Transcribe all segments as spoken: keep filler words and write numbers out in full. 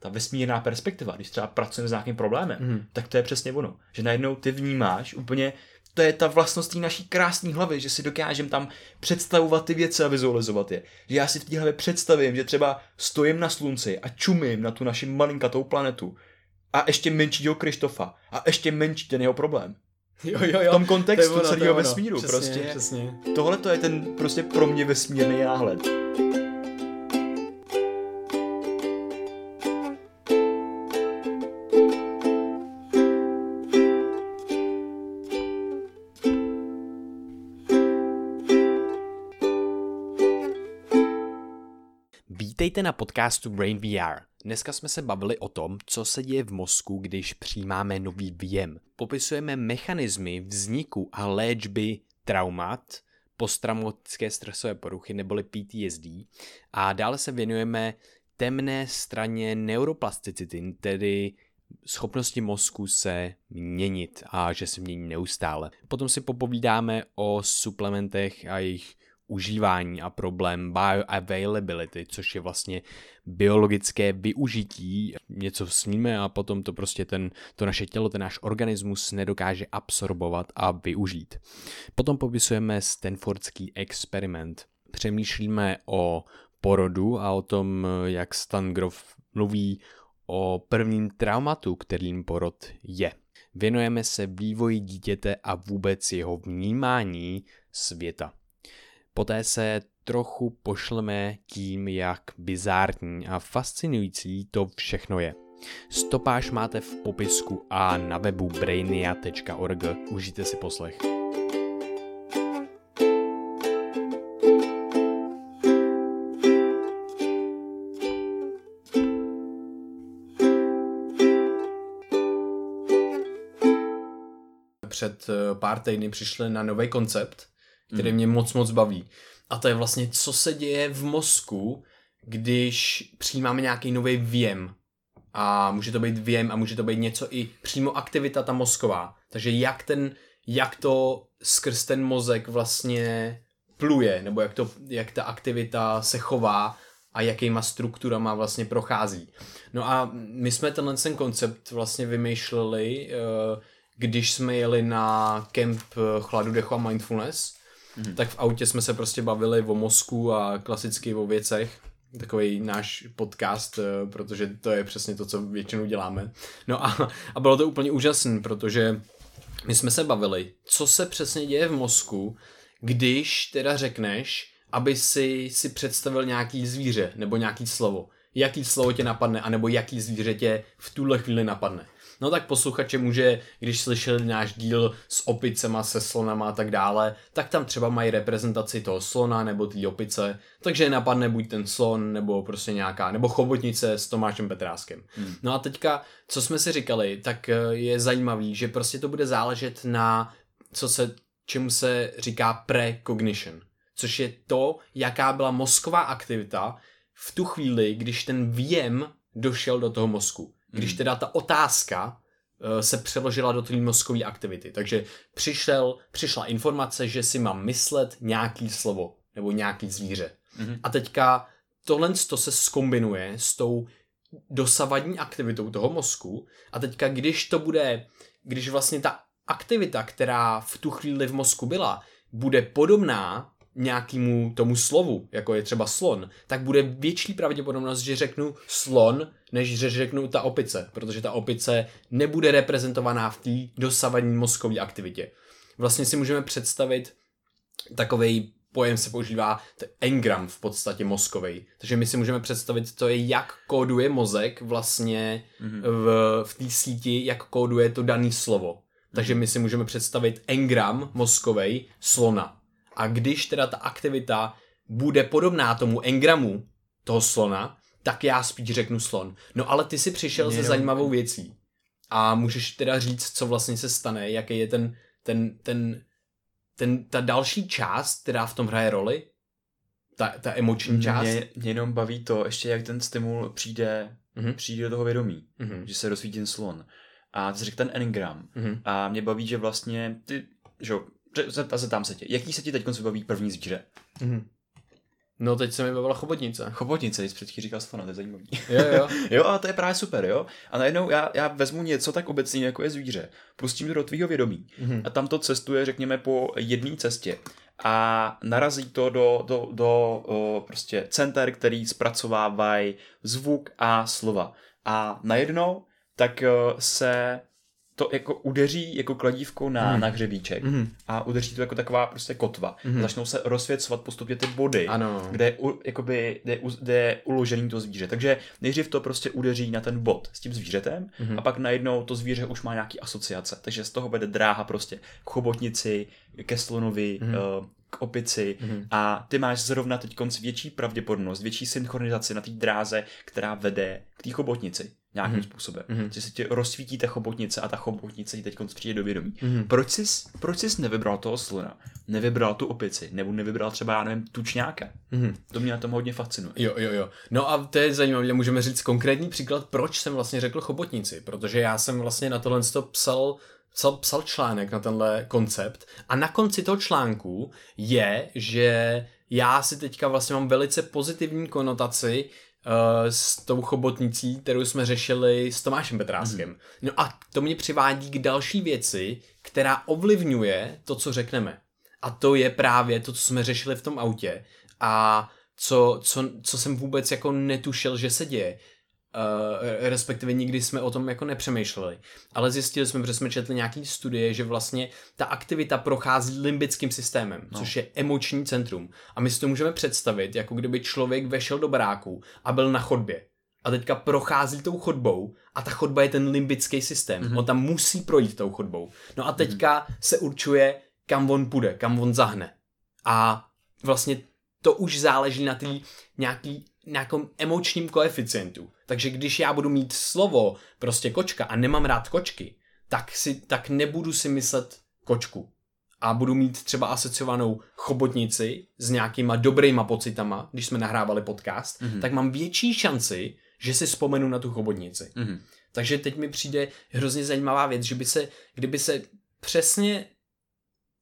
ta vesmírná perspektiva, když třeba pracujeme s nějakým problémem, mm. tak to je přesně ono. Že najednou ty vnímáš úplně, to je ta vlastnost té naší krásné hlavy, že si dokážeme tam představovat ty věci a vizualizovat je. Že já si v té hlavě představím, že třeba stojím na slunci a čumím na tu naši malinkatou planetu a ještě menšího Krištofa a ještě menší ten jeho problém. Jo, jo, jo. V tom kontextu to ono, celého to vesmíru. Přesně, prostě. Přesně. Tohle to je ten prostě pro mě vesmírný náhled. Vítejte na podcastu Brain V R. Dneska jsme se bavili o tom, co se děje v mozku, když přijímáme nový věm. Popisujeme mechanismy vzniku a léčby traumat, posttraumatické stresové poruchy neboli P T S D a dále se věnujeme temné straně neuroplasticity, tedy schopnosti mozku se měnit a že se mění neustále. Potom si popovídáme o suplementech a jejich užívání a problém bioavailability, což je vlastně biologické využití. Něco sníme a potom to prostě ten, to naše tělo, ten náš organismus nedokáže absorbovat a využít. Potom popisujeme Stanfordský experiment. Přemýšlíme o porodu a o tom, jak Stan Grof mluví o prvním traumatu, kterým porod je. Věnujeme se vývoji dítěte a vůbec jeho vnímání světa. Poté se trochu pošleme tím, jak bizární a fascinující to všechno je. Stopáž máte v popisku a na webu brainia tečka org. Užijte si poslech. Před pár týdny přišli na nový koncept, který mě moc moc baví. A to je vlastně, co se děje v mozku, když přijímáme nějaký nový věm. A může to být věm a může to být něco i přímo aktivita ta mozková. Takže jak ten, jak to skrz ten mozek vlastně pluje, nebo jak to, jak ta aktivita se chová a jakýma strukturama vlastně prochází. No a my jsme tenhle ten koncept vlastně vymýšleli, když jsme jeli na kemp chladu, dechu a mindfulness. Hmm. Tak v autě jsme se prostě bavili o mozku a klasicky o věcech. Takový náš podcast, protože to je přesně to, co většinou děláme. No a, a bylo to úplně úžasné, protože my jsme se bavili, co se přesně děje v mozku, když teda řekneš, aby si, si představil nějaký zvíře nebo nějaký slovo. Jaký slovo tě napadne, anebo jaký zvíře tě v tuhle chvíli napadne. No tak posluchače může, když slyšeli náš díl s opicema, se slonama a tak dále, tak tam třeba mají reprezentaci toho slona nebo té opice, takže napadne buď ten slon, nebo prostě nějaká, nebo chobotnice s Tomášem Petráskem. Hmm. No a teďka, co jsme si říkali, tak je zajímavý, že prostě to bude záležet na, co se, čemu se říká precognition, což je to, jaká byla mozková aktivita v tu chvíli, když ten věm došel do toho mozku. Když teda ta otázka uh, se přeložila do té mozkové aktivity. Takže přišel, přišla informace, že si mám myslet nějaký slovo nebo nějaký zvíře. Mm-hmm. A teďka tohle to se zkombinuje s tou dosavadní aktivitou toho mozku. A teďka, když to bude, když vlastně ta aktivita, která v tu chvíli v mozku byla, bude podobná nějakému tomu slovu, jako je třeba slon, tak bude větší pravděpodobnost, že řeknu slon, než že řeknu ta opice, protože ta opice nebude reprezentovaná v té dosavadní mozkové aktivitě. Vlastně si můžeme představit, takovej pojem se používá, engram v podstatě mozkovej, takže my si můžeme představit, to je jak kóduje mozek vlastně mm-hmm. v, v té síti, jak kóduje to dané slovo. Takže my si můžeme představit engram mozkovej slona. A když teda ta aktivita bude podobná tomu engramu toho slona, tak já spíš řeknu slon. No ale ty si přišel se zajímavou věcí. A můžeš teda říct, co vlastně se stane, jaký je ten, ten, ten, ten ta další část, která v tom hraje roli? Ta, ta emoční část? Mě, mě jenom baví to, ještě jak ten stimul přijde, mm-hmm. přijde do toho vědomí, mm-hmm. že se rozsvítí ten slon. A ty jsi řekl ten engram. Mm-hmm. A mě baví, že vlastně ty, že jo, a zeptám se tě, jaký se ti teď vybaví první zvíře? Mm-hmm. No teď se mi bavila chobotnice. Chobotnice, teď předtím říkal Stana, to je zajímavý. Jo, jo. Jo, a to je právě super, jo. A najednou já, já vezmu něco tak obecně, jako je zvíře. Pustím to do tvýho vědomí. Mm-hmm. A tam to cestuje, řekněme, po jedné cestě. A narazí to do, do, do o, prostě center, který zpracovávají zvuk a slova. A najednou tak se to jako udeří jako kladívko na, mm. na hřebíček mm. a udeří to jako taková prostě kotva. Mm. Začnou se rozsvěcovat postupně ty body, ano. kde je, u, jakoby, kde je, u, kde je uložený to zvíře. Takže nejdřív to prostě udeří na ten bod s tím zvířetem mm. a pak najednou to zvíře už má nějaký asociace. Takže z toho vede dráha prostě k chobotnici, ke slonovi, mm. uh, k opici mm. a ty máš zrovna teď konc větší pravděpodobnost, větší synchronizaci na té dráze, která vede k té chobotnici nějakým mm. způsobem. Mm. Že se ti rozsvítí ta chobotnice a ta chobotnice ti teď přijde do vědomí. Mm. Proč jsi, proč jsi nevybral toho slona? Nevybral tu opici? Nebo nevybral třeba, já nevím, tučňáka? Mm. To mě na tom hodně fascinuje. Jo, jo, jo. No a to je zajímavé, můžeme říct konkrétní příklad, proč jsem vlastně řekl chobotnici, protože já jsem vlastně na tohle psal Psal, psal článek na tenhle koncept a na konci toho článku je, že já si teďka vlastně mám velice pozitivní konotaci uh, s tou chobotnicí, kterou jsme řešili s Tomášem Petráskem. Mm. No a to mě přivádí k další věci, která ovlivňuje to, co řekneme. A to je právě to, co jsme řešili v tom autě a co, co, co jsem vůbec jako netušil, že se děje. Uh, respektive nikdy jsme o tom jako nepřemýšleli. Ale zjistili jsme, protože jsme četli nějaký studie, že vlastně ta aktivita prochází limbickým systémem, no. což je emoční centrum. A my si to můžeme představit, jako kdyby člověk vešel do baráku a byl na chodbě. A teďka prochází tou chodbou a ta chodba je ten limbický systém. Mm-hmm. On tam musí projít tou chodbou. No a teďka mm-hmm. se určuje, kam on půjde, kam on zahne. A vlastně to už záleží na tý nějaký nějakom emočním koeficientu. Takže když já budu mít slovo prostě kočka a nemám rád kočky, tak, si, tak nebudu si myslet kočku. A budu mít třeba asociovanou chobotnici s nějakýma dobrýma pocitama, když jsme nahrávali podcast, mm-hmm. tak mám větší šanci, že si vzpomenu na tu chobotnici. Mm-hmm. Takže teď mi přijde hrozně zajímavá věc, že by se, kdyby se přesně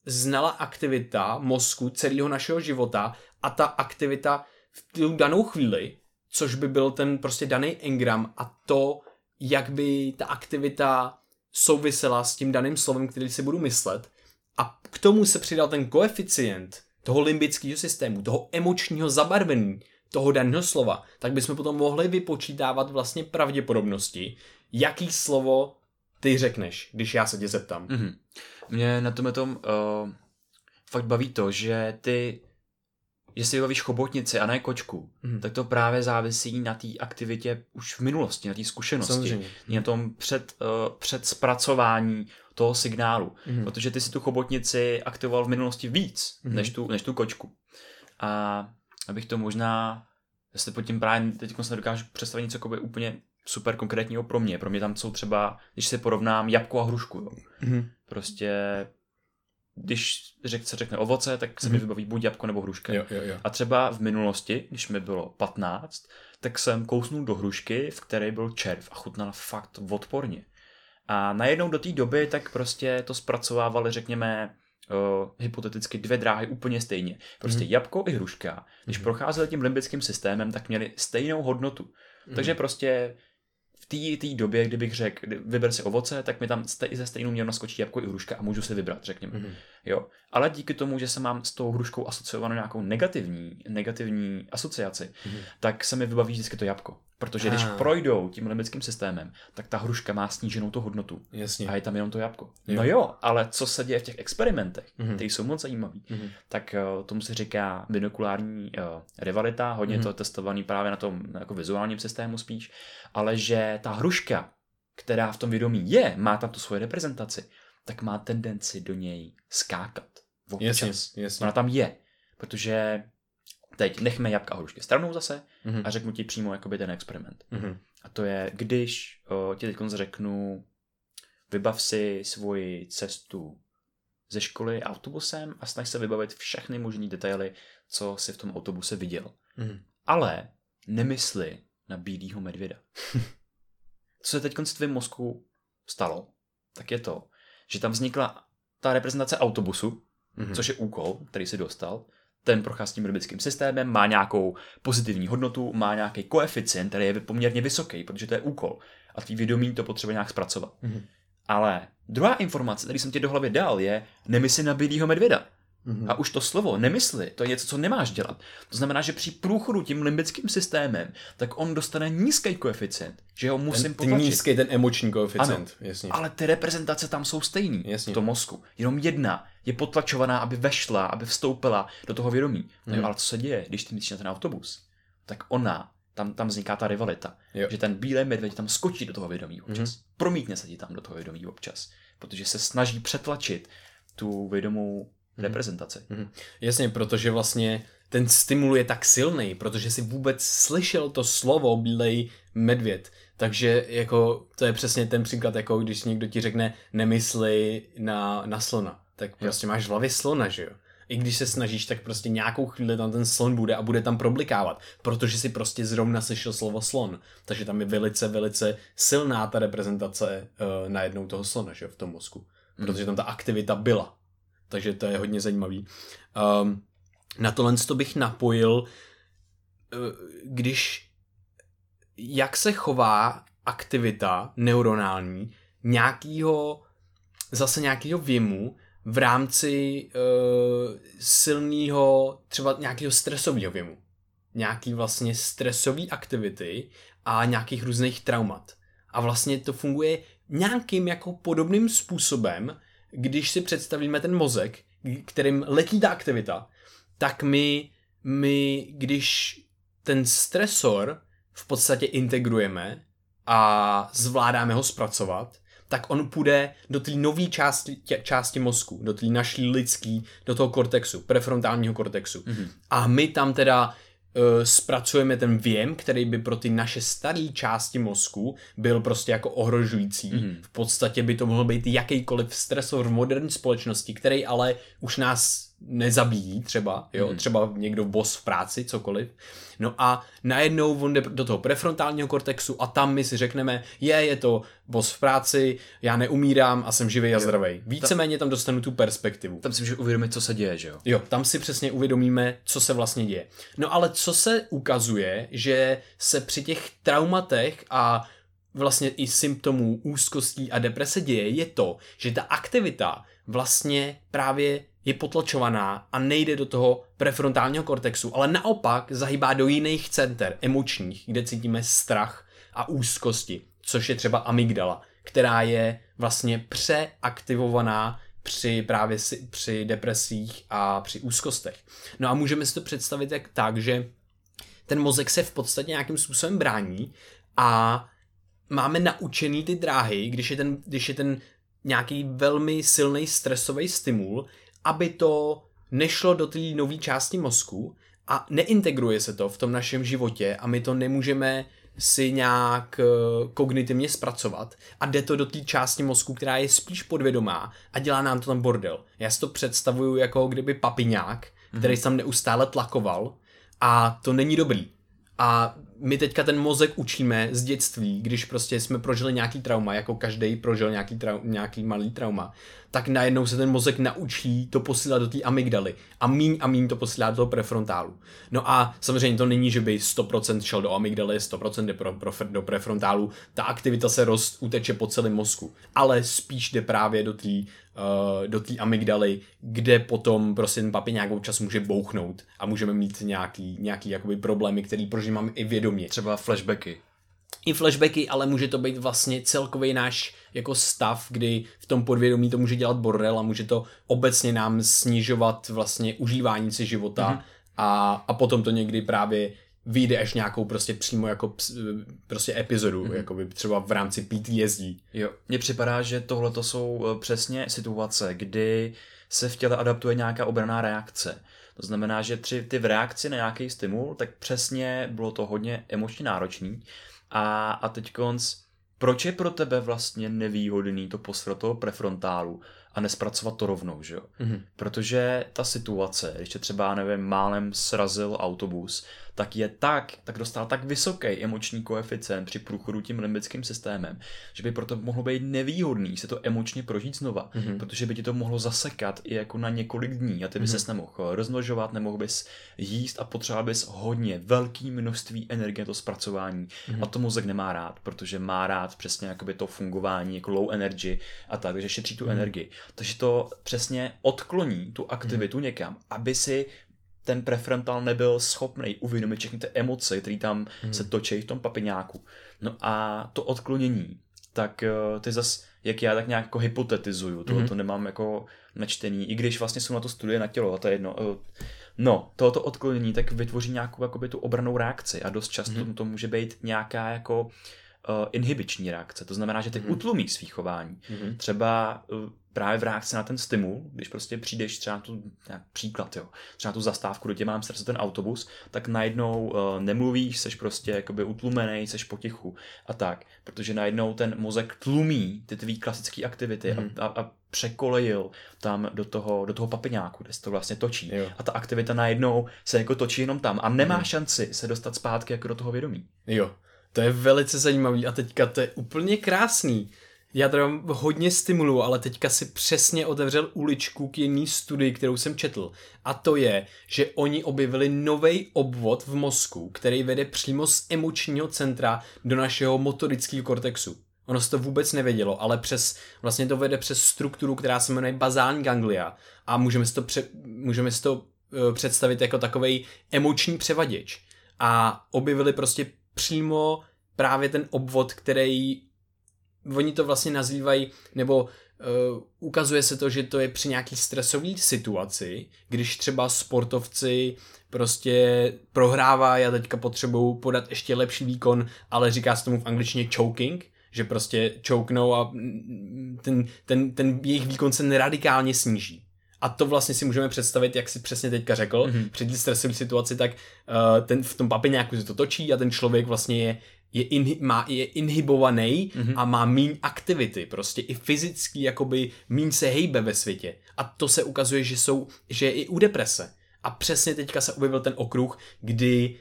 znala aktivita mozku celého našeho života a ta aktivita v tu danou chvíli, což by byl ten prostě daný engram a to, jak by ta aktivita souvisela s tím daným slovem, který si budu myslet a k tomu se přidal ten koeficient toho limbického systému, toho emočního zabarvení toho daného slova, tak bychom potom mohli vypočítávat vlastně pravděpodobnosti, jaký slovo ty řekneš, když já se tě zeptám. Mm-hmm. Mě na tomhle tom uh, fakt baví to, že ty jestli vybavíš chobotnici a ne kočku, mm. tak to právě závisí na té aktivitě už v minulosti, na té zkušenosti. Samozřejmě. Na tom před, uh, před zpracování toho signálu. Mm. Protože ty si tu chobotnici aktivoval v minulosti víc, mm. než, tu, než tu kočku. A abych to možná, jestli pod tím právě teď se nedokážu představit něco jakoby úplně super konkrétního pro mě. Pro mě tam jsou třeba, když se porovnám jablko a hrušku. Jo. Mm. Prostě když se řekne ovoce, tak se mi vybaví buď jablko nebo hruška. Jo, jo, jo. A třeba v minulosti, když mi bylo patnáct, tak jsem kousnul do hrušky, v které byl červ a chutnala fakt odporně. A najednou do té doby tak prostě to zpracovávali, řekněme, uh, hypoteticky dvě dráhy úplně stejně. Prostě mm. jablko i hruška, když mm. procházeli tím limbickým systémem, tak měli stejnou hodnotu. Mm. Takže prostě v té době, kdybych řekl, vyber si ovoce, tak mi tam stej, ze stejnou měrou naskočí jablko i hruška a můžu si vybrat, řekněme. Mm-hmm. Jo. Ale díky tomu, že se mám s tou hruškou asociovanou nějakou negativní, negativní asociaci, mm-hmm. tak se mi vybaví vždycky to jablko. Protože ah. když projdou tím limbickým systémem, tak ta hruška má sníženou tu hodnotu. Jasně. A je tam jenom to jablko. Jo. No jo, ale co se děje v těch experimentech, mm-hmm. které jsou moc zajímavé, mm-hmm. tak uh, tomu se říká binokulární uh, rivalita, hodně mm-hmm. to je testovaný právě na tom jako vizuálním systému spíš, ale že ta hruška, která v tom vědomí je, má tam tu svoji reprezentaci, tak má tendenci do něj skákat. Jasně, jasně. Ona tam je, protože teď nechme jablka a hrušky stranou zase mm-hmm. a řeknu ti přímo jakoby ten experiment. Mm-hmm. A to je, když o, ti teď řeknu, vybav si svoji cestu ze školy autobusem a snaž se vybavit všechny možný detaily, co jsi v tom autobuse viděl. Mm-hmm. Ale nemysli na bílýho medvěda. Co se teď v tvém mozku stalo, tak je to, že tam vznikla ta reprezentace autobusu, mm-hmm. což je úkol, který jsi dostal, ten prochází tím limbickým systémem, má nějakou pozitivní hodnotu, má nějaký koeficient, který je poměrně vysoký, protože to je úkol. A ty vědomí to potřebuje nějak zpracovat. Mm-hmm. Ale druhá informace, který jsem ti do hlavy dal, je nemysli na bílýho medvěda. Mm-hmm. A už to slovo nemysli, to je něco, co nemáš dělat. To znamená, že při průchodu tím limbickým systémem, tak on dostane nízký koeficient, že ho musím potlačit. Nízký ten emoční koeficient, ano, jasně. Ale ty reprezentace tam jsou stejný, jasně, v tom mozku. Jenom jedna je potlačovaná, aby vešla, aby vstoupila do toho vědomí. Mm-hmm. No, ale co se děje, když ty myslíš na ten autobus? Tak ona, tam, tam vzniká ta rivalita, jo, že ten bílý medvěd tam skočí do toho vědomí občas. Mm-hmm. Promítne se ti tam do toho vědomí občas, protože se snaží přetlačit tu vědomou reprezentaci. Mm-hmm. Jasně, protože vlastně ten stimul je tak silný, protože si vůbec slyšel to slovo bílej medvěd. Takže jako to je přesně ten příklad, jako když někdo ti řekne nemysli na, na slona, tak jo, prostě máš v hlavě slona, že jo? I když se snažíš, tak prostě nějakou chvíli tam ten slon bude a bude tam problikávat, protože si prostě zrovna slyšel slovo slon. Takže tam je velice, velice silná ta reprezentace uh, najednou toho slona, že jo, v tom mozku. Protože tam ta aktivita byla. Takže to je hodně zajímavý. Um, na tohle to bych napojil, když jak se chová aktivita neuronální nějakýho, zase nějakýho vjemu v rámci uh, silného, třeba nějakého stresového vjemu. Nějaký vlastně stresový aktivity a nějakých různých traumat. A vlastně to funguje nějakým jako podobným způsobem. Když si představíme ten mozek, kterým letí ta aktivita, tak my, my když ten stresor v podstatě integrujeme a zvládáme ho zpracovat, tak on půjde do té nové části, části mozku, do té naší lidský, do toho kortexu, prefrontálního kortexu. Mm-hmm. A my tam teda uh, zpracujeme ten věm, který by pro ty naše staré části mozku byl prostě jako ohrožující. Mm-hmm. V podstatě by to mohl být jakýkoliv stresor v moderní společnosti, který ale už nás nezabíjí třeba, jo, mm-hmm, třeba někdo boss v práci, cokoliv. No a najednou on jde do toho prefrontálního kortexu a tam my si řekneme, je, je to boss v práci, já neumírám a jsem živý a zdravý. Víceméně tam dostanu tu perspektivu. Tam si můžeme uvědomit, co se děje, že jo? Jo, tam si přesně uvědomíme, co se vlastně děje. No ale co se ukazuje, že se při těch traumatech a vlastně i symptomů úzkostí a deprese děje, je to, že ta aktivita vlastně právě je potlačovaná a nejde do toho prefrontálního kortexu, ale naopak zahýbá do jiných center emočních, kde cítíme strach a úzkosti, což je třeba amygdala, která je vlastně přeaktivovaná při právě si, při depresích a při úzkostech. No a můžeme si to představit jak tak, že ten mozek se v podstatě nějakým způsobem brání a máme naučený ty dráhy, když je ten, když je ten nějaký velmi silný stresový stimul, aby to nešlo do té nové části mozku a neintegruje se to v tom našem životě a my to nemůžeme si nějak kognitivně zpracovat a jde to do té části mozku, která je spíš podvědomá a dělá nám to tam bordel. Já si to představuju jako kdyby papiňák, který se tam neustále tlakoval a to není dobrý. A my teďka ten mozek učíme z dětství, když prostě jsme prožili nějaký trauma, jako každý prožil nějaký, trau, nějaký malý trauma, tak najednou se ten mozek naučí to posílat do té amygdaly a míň a míň to posílá do toho prefrontálu. No a samozřejmě to není, že by sto procent šel do amygdaly, sto procent jde pro, pro, do prefrontálu, ta aktivita se roz, uteče po celém mozku, ale spíš jde právě do té uh, do té amygdaly, kde potom prostě ten papi nějakou čas může bouchnout a můžeme mít nějaký, nějaký jakoby problémy, který prožíváme i vědomě. Třeba flashbacky. I flashbacky, ale může to být vlastně celkový náš jako stav, kdy v tom podvědomí to může dělat bordel a může to obecně nám snižovat vlastně užívání si života, mm-hmm, a, a potom to někdy právě vyjde až nějakou prostě přímo jako prostě epizodu, mm-hmm, jakoby třeba v rámci P T S D. Jo, mně připadá, že tohle to jsou přesně situace, kdy se v těle adaptuje nějaká obranná reakce. To znamená, že tři, ty v reakci na nějaký stimul, tak přesně bylo to hodně emočně náročný. A, a teď konc, proč je pro tebe vlastně nevýhodný to posrat toho prefrontálu a nespracovat to rovnou, že jo? Mm-hmm. Protože ta situace, když tě třeba, nevím, málem srazil autobus, tak je tak, tak dostal tak vysoký emoční koeficient při průchodu tím limbickým systémem, že by proto mohlo být nevýhodný se to emočně prožít znova, mm-hmm. protože by ti to mohlo zasekat i jako na několik dní a ty by mm-hmm. ses nemohl rozmnožovat, nemohl bys jíst a potřeboval bys hodně velký množství energie na to zpracování mm-hmm. a to mozek nemá rád, protože má rád přesně jakoby to fungování jako low energy a tak, takže šetří tu mm-hmm. energii. Takže to přesně odkloní tu aktivitu mm-hmm. někam, aby si ten prefrontal nebyl schopný uvědomit všechny ty emoce, které tam hmm. se točí v tom papiňáku. No a to odklonění, tak ty zas, jak já, tak nějak jako hypotetizuju, tohle hmm. to nemám jako načtený, i když vlastně jsou na to studie na tělo, a to je jedno. No, tohoto odklonění tak vytvoří nějakou jakoby tu obranou reakci a dost často hmm. to může být nějaká jako uh, inhibiční reakce, to znamená, že ty hmm. utlumí svý chování. Hmm. Třeba uh, právě v reakci na ten stimul, když prostě přijdeš třeba na tu, příklad, jo, třeba na tu zastávku, do tě mám srdce ten autobus, tak najednou uh, nemluvíš, seš prostě jakoby utlumenej, seš potichu a tak, protože najednou ten mozek tlumí ty tvý klasické aktivity mm. a, a, a překolejil tam do toho, do toho papiňáku, kde se to vlastně točí. Jo. A ta aktivita najednou se jako točí jenom tam a nemá mm. šanci se dostat zpátky jako do toho vědomí. Jo, to je velice zajímavý a teďka to je úplně krásný. Já teda hodně stimuluju, ale teďka si přesně otevřel uličku k jedné studii, kterou jsem četl. A to je, že oni objevili nový obvod v mozku, který vede přímo z emočního centra do našeho motorického kortexu. Ono se to vůbec nevědělo, ale přes, vlastně to vede přes strukturu, která se jmenuje bazální ganglia. A můžeme si to, pře- můžeme si to uh, představit jako takovej emoční převaděč. A objevili prostě přímo právě ten obvod, který... Oni to vlastně nazývají, nebo uh, ukazuje se to, že to je při nějaký stresové situaci, když třeba sportovci prostě prohrávají a teďka potřebují podat ještě lepší výkon, ale říká se tomu v angličtině choking, že prostě choknou a ten, ten, ten jejich výkon se radikálně sníží. A to vlastně si můžeme představit, jak si přesně teďka řekl, mm-hmm. při té stresové situaci, tak uh, ten v tom papiňáku se to točí a ten člověk vlastně je je, inhi- má, je inhibovaný mm-hmm. a má míň aktivity, prostě i fyzicky, jakoby míň se hejbe ve světě. A to se ukazuje, že jsou, že je i u deprese. A přesně teďka se objevil ten okruh, kdy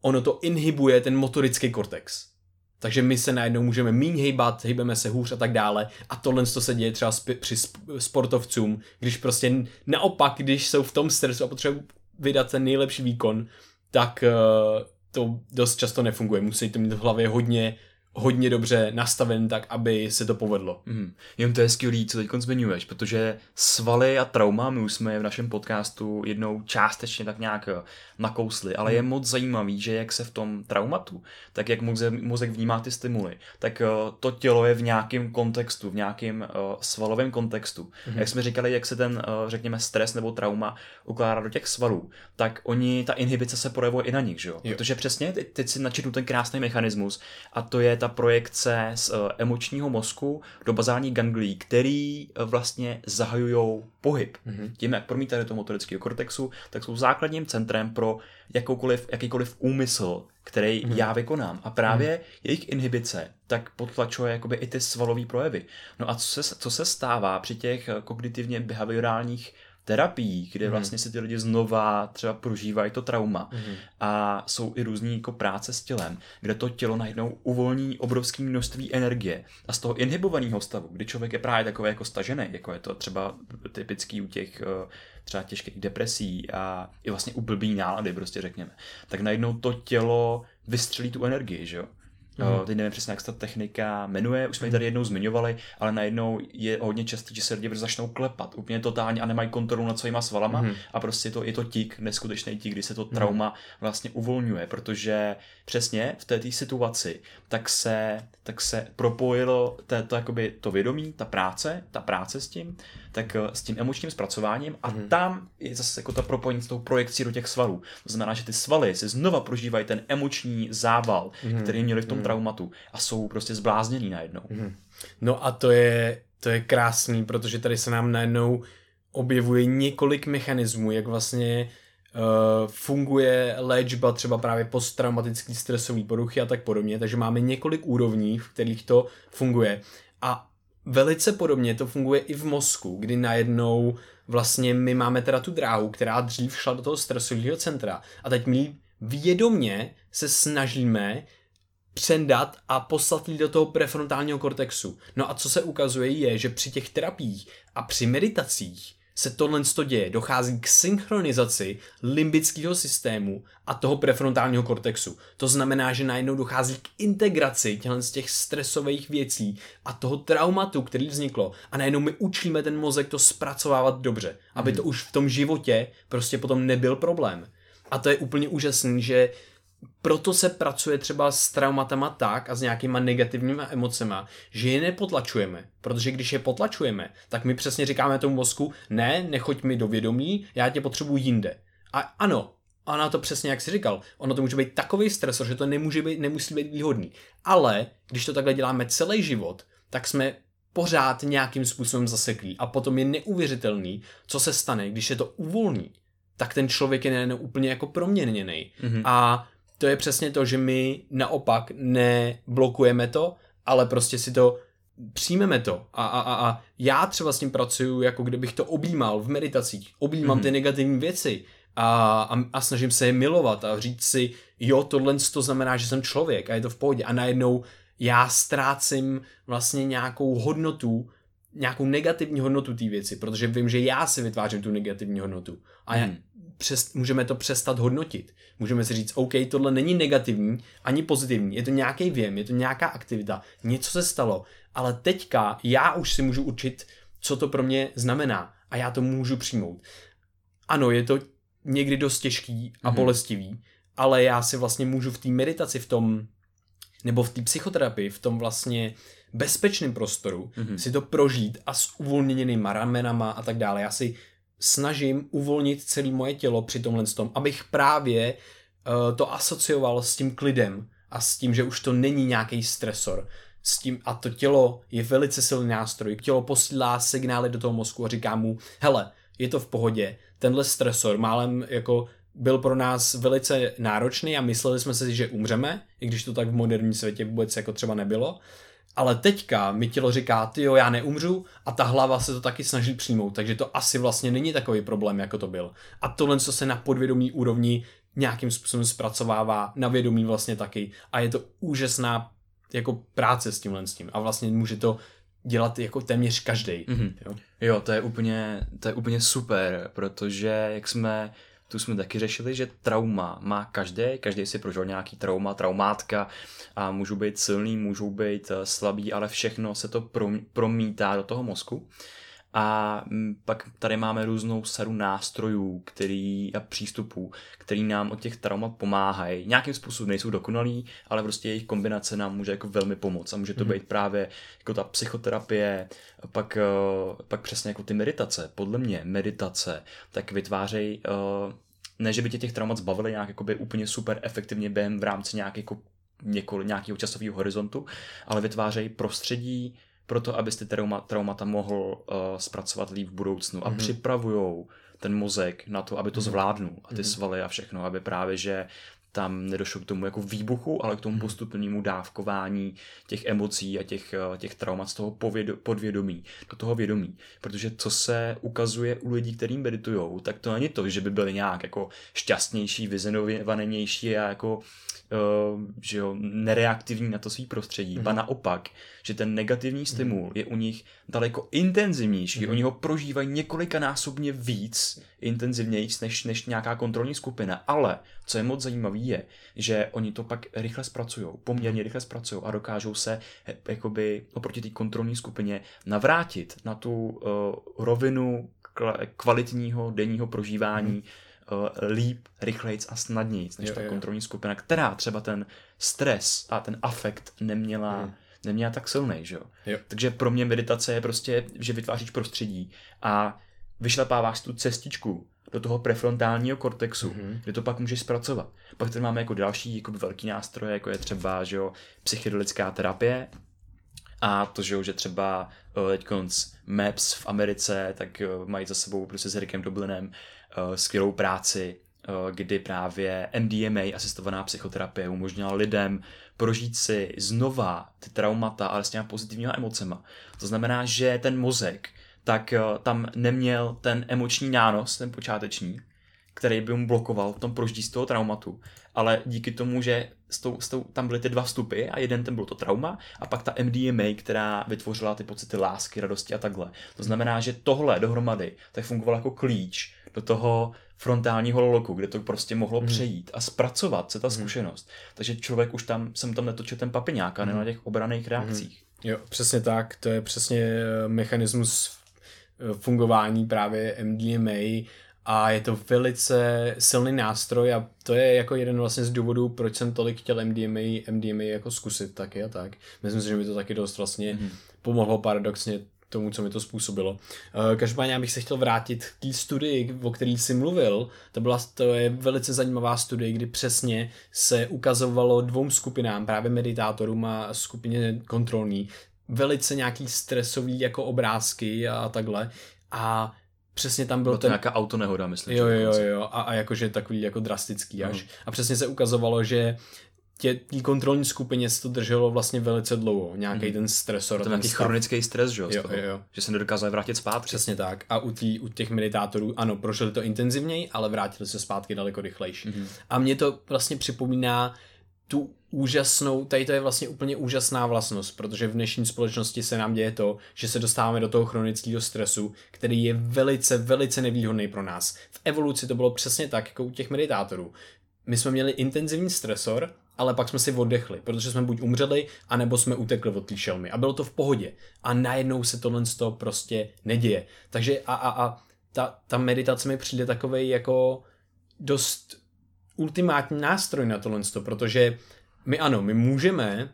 ono to inhibuje ten motorický kortex. Takže my se najednou můžeme míň hejbat, hejbeme se hůř a tak dále. A tohle to se děje třeba sp- při sp- sportovcům, když prostě naopak, když jsou v tom stresu a potřebují vydat ten nejlepší výkon, tak... Uh, to dost často nefunguje, musí to mít v hlavě hodně, hodně dobře nastaven tak, aby se to povedlo. Mm. Jenom to je skvělý, co teď zmiňuješ, protože svaly a trauma, my už jsme v našem podcastu jednou částečně tak nějak nakousli, ale mm. je moc zajímavý, že jak se v tom traumatu, tak jak mozek vnímá ty stimuly, tak to tělo je v nějakém kontextu, v nějakém svalovém kontextu. Mm. Jak jsme říkali, jak se ten, řekněme, stres nebo trauma ukládá do těch svalů, tak oni, ta inhibice se projevuje i na nich, že jo? Jo. Protože přesně, teď, teď si načetnu ten krásný mechanismus a to je ta projekce z uh, emočního mozku do bazální ganglí, který uh, vlastně zahajujou pohyb. Mm-hmm. Tím, jak promítáte do motorického kortexu, tak jsou základním centrem pro jakoukoliv, jakýkoliv úmysl, který mm-hmm. já vykonám. A právě mm-hmm. jejich inhibice tak potlačuje jakoby i ty svalové projevy. No a co se, co se stává při těch kognitivně behaviorálních terapií, kde vlastně si ty lidi znova třeba prožívají to trauma mm. a jsou i různý jako práce s tělem, kde to tělo najednou uvolní obrovské množství energie a z toho inhibovaného stavu, kdy člověk je právě takový jako stažený, jako je to třeba typický u těch třeba těžkých depresí a i vlastně u blbý nálady, prostě řekněme, tak najednou to tělo vystřelí tu energii, že jo? Mm. Teď nevím přesně, jak se ta technika jmenuje, už jsme ji tady jednou zmiňovali, ale najednou je hodně častý, že se lidi začnou klepat úplně totálně a nemají kontrolu nad svýma svalama mm. a prostě to, je to tik, neskutečný tik, kdy se to trauma mm. vlastně uvolňuje, protože přesně v této situaci tak se, tak se propojilo této, jakoby to vědomí, ta práce, ta práce s tím, tak s tím emočním zpracováním a mm. tam je zase jako ta propojení s tou projekcí do těch svalů. To znamená, že ty svaly si znova prožívají ten emoční zával, mm. který měli v tom mm. traumatu a jsou prostě zbláznění najednou. Mm. No a to je, to je krásný, protože tady se nám najednou objevuje několik mechanismů, jak vlastně uh, funguje léčba třeba právě posttraumatický stresový poruchy a tak podobně, takže máme několik úrovní, v kterých to funguje a velice podobně to funguje i v mozku, kdy najednou vlastně my máme teda tu dráhu, která dřív šla do toho stresového centra a teď my vědomě se snažíme přendat a poslat ji do toho prefrontálního kortexu. No a co se ukazuje je, že při těch terapiích a při meditacích se tohle děje, dochází k synchronizaci limbického systému a toho prefrontálního kortexu. To znamená, že najednou dochází k integraci těchto z těch stresových věcí a toho traumatu, který vzniklo, a najednou my učíme ten mozek to zpracovávat dobře, aby hmm. to už v tom životě prostě potom nebyl problém. A to je úplně úžasný, že proto se pracuje třeba s traumatama tak a s nějakýma negativníma emocema, že je nepotlačujeme, protože když je potlačujeme, tak my přesně říkáme tomu mozku, ne, nechoď mi do vědomí, já tě potřebuji jinde. A ano, ona to přesně jak jsi říkal, ono to může být takový stresor, že to nemůže být, nemusí být výhodný. Ale když to takhle děláme celý život, tak jsme pořád nějakým způsobem zaseklí a potom je neuvěřitelný, co se stane, když se to uvolní, tak ten člověk je nejen úplně jako proměněný. Mm-hmm. A to je přesně to, že my naopak neblokujeme to, ale prostě si to přijmeme to. A, a, a, a já třeba s tím pracuju, jako kdybych to objímal v meditacích. Objímám mm-hmm. ty negativní věci a, a, a snažím se je milovat a říct si, jo, tohle to znamená, že jsem člověk a je to v pohodě. A najednou já ztrácím vlastně nějakou hodnotu, nějakou negativní hodnotu té věci, protože vím, že já si vytvářím tu negativní hodnotu. A mm. přes, můžeme to přestat hodnotit. Můžeme si říct, OK, tohle není negativní, ani pozitivní. Je to nějaký věm, je to nějaká aktivita. Něco se stalo. Ale teďka já už si můžu učit, co to pro mě znamená. A já to můžu přijmout. Ano, je to někdy dost těžký a mm. bolestivý, ale já si vlastně můžu v té meditaci, v tom, nebo v té psychoterapii, v tom vlastně bezpečným prostoru mm-hmm. si to prožít a s uvolněnýma ramenama a tak dále. Já si snažím uvolnit celé moje tělo při tomhle tom, abych právě uh, to asocioval s tím klidem a s tím, že už to není nějaký stresor. S tím, a to tělo je velice silný nástroj. Tělo posílá signály do toho mozku a říká mu, hele, je to v pohodě, tenhle stresor málem jako byl pro nás velice náročný a mysleli jsme si, že umřeme, i když to tak v moderním světě vůbec jako třeba nebylo. Ale teďka mi tělo říká, tyjo, já neumřu, a ta hlava se to taky snaží přijmout, takže to asi vlastně není takový problém, jako to byl. A tohle, co se na podvědomí úrovni nějakým způsobem zpracovává, na vědomí vlastně taky. A je to úžasná jako práce s tímhle s tím. A vlastně může to dělat jako téměř každej. Mm-hmm. Jo, jo to, je úplně, to je úplně super, protože jak jsme... Tu jsme taky řešili, že trauma má každý, každý si prožil nějaký trauma, traumátka a můžou být silný, můžou být slabý, ale všechno se to promítá do toho mozku. A pak tady máme různou sadu nástrojů který, a přístupů, který nám od těch traumat pomáhají. Nějakým způsobem nejsou dokonalý, ale prostě jejich kombinace nám může jako velmi pomoct. A může to být právě jako ta psychoterapie, pak, pak přesně jako ty meditace. Podle mě meditace tak vytvářejí, ne že by tě těch traumat zbavili nějak jako by úplně super efektivně během v rámci nějakého, nějakého časového horizontu, ale vytvářejí prostředí, proto abyste trauma, traumata mohl uh, zpracovat líp v budoucnu a mm-hmm. připravujou ten mozek na to, aby to mm-hmm. zvládnul a ty mm-hmm. svaly a všechno, aby právě, že tam nedošlo k tomu jako výbuchu, ale k tomu mm-hmm. postupnému dávkování těch emocí a těch, uh, těch traumat z toho pověd- podvědomí, do toho vědomí. Protože co se ukazuje u lidí, kteří meditujou, tak to není to, že by byli nějak jako šťastnější, vyzenovanější a jako že jo, nereaktivní na to svý prostředí, mm-hmm. ba naopak, že ten negativní stimul mm-hmm. je u nich daleko intenzivnější, mm-hmm. oni ho prožívají několikanásobně víc intenzivnější než, než nějaká kontrolní skupina, ale co je moc zajímavé je, že oni to pak rychle zpracujou, poměrně rychle zpracujou a dokážou se jakoby oproti té kontrolní skupině navrátit na tu uh, rovinu kvalitního denního prožívání mm-hmm. líp, rychlejc a snadnějc než jo, ta jo. kontrolní skupina, která třeba ten stres a ten afekt neměla, hmm. neměla tak silnej, že jo? Jo. Takže pro mě meditace je prostě, že vytváříš prostředí a vyšlapáváš tu cestičku do toho prefrontálního kortexu, mm-hmm. kde to pak můžeš zpracovat. Pak tady máme jako další jako velký nástroje, jako je třeba, že jo, psychedelická terapie a to, že jo, že třeba teďkonc MAPS v Americe, tak mají za sebou prostě s Rickem Doblinem skvělou práci kdy právě M D M A, asistovaná psychoterapie, umožnila lidem prožít si znova ty traumata, ale s těma pozitivníma emocema. To znamená, že ten mozek tak tam neměl ten emoční nános, ten počáteční, který by mu blokoval v tom prožití z toho traumatu. Ale díky tomu, že s tou, s tou, tam byly ty dva vstupy a jeden ten bylo to trauma a pak ta M D M A, která vytvořila ty pocity lásky, radosti a takhle. To znamená, že tohle dohromady tak fungovalo jako klíč do toho frontálního loloku, kde to prostě mohlo hmm. přejít a zpracovat se ta zkušenost. Hmm. Takže člověk už tam, jsem tam netočil ten papiňák a ne na těch obranných reakcích. Hmm. Jo, přesně tak, to je přesně mechanismus fungování právě M D M A a je to velice silný nástroj a to je jako jeden vlastně z důvodů, proč jsem tolik chtěl M D M A, M D M A jako zkusit taky a tak. Myslím si, že mi to taky dost vlastně hmm. pomohlo paradoxně tomu, co mi to způsobilo. Každopádně já bych se chtěl vrátit k té studii, o které jsi mluvil. To byla, to je velice zajímavá studie, kdy přesně se ukazovalo dvou skupinám, právě meditátorům a skupině kontrolní, velice nějaký stresový jako obrázky a takhle. A přesně tam bylo... Byla to ten... nějaká autonehoda, myslím. Jo, jo, jo. A, a jakože takový jako drastický až. Uhum. A přesně se ukazovalo, že tě, tý kontrolní skupině se to drželo vlastně velice dlouho, nějaký mm. ten stresor. To je nějaký stav. Chronický stres, že? Jo, jo, jo. Že se nedokázali vrátit zpátky. Přesně tak. A u, tý, u těch meditátorů, ano, prošli to intenzivněji, ale vrátili se zpátky daleko rychlejší. Mm. A mě to vlastně připomíná tu úžasnou, tady to je vlastně úplně úžasná vlastnost, protože v dnešní společnosti se nám děje to, že se dostáváme do toho chronického stresu, který je velice, velice nevýhodný pro nás. V evoluci to bylo přesně tak, jako u těch meditátorů. My jsme měli intenzivní stresor, ale pak jsme si oddechli, protože jsme buď umřeli, anebo jsme utekli od té šelmy. A bylo to v pohodě. A najednou se tohle z toho prostě neděje. Takže a, a, a ta, ta meditace mi přijde takovej jako dost ultimátní nástroj na tohle z toho, protože my ano, my můžeme,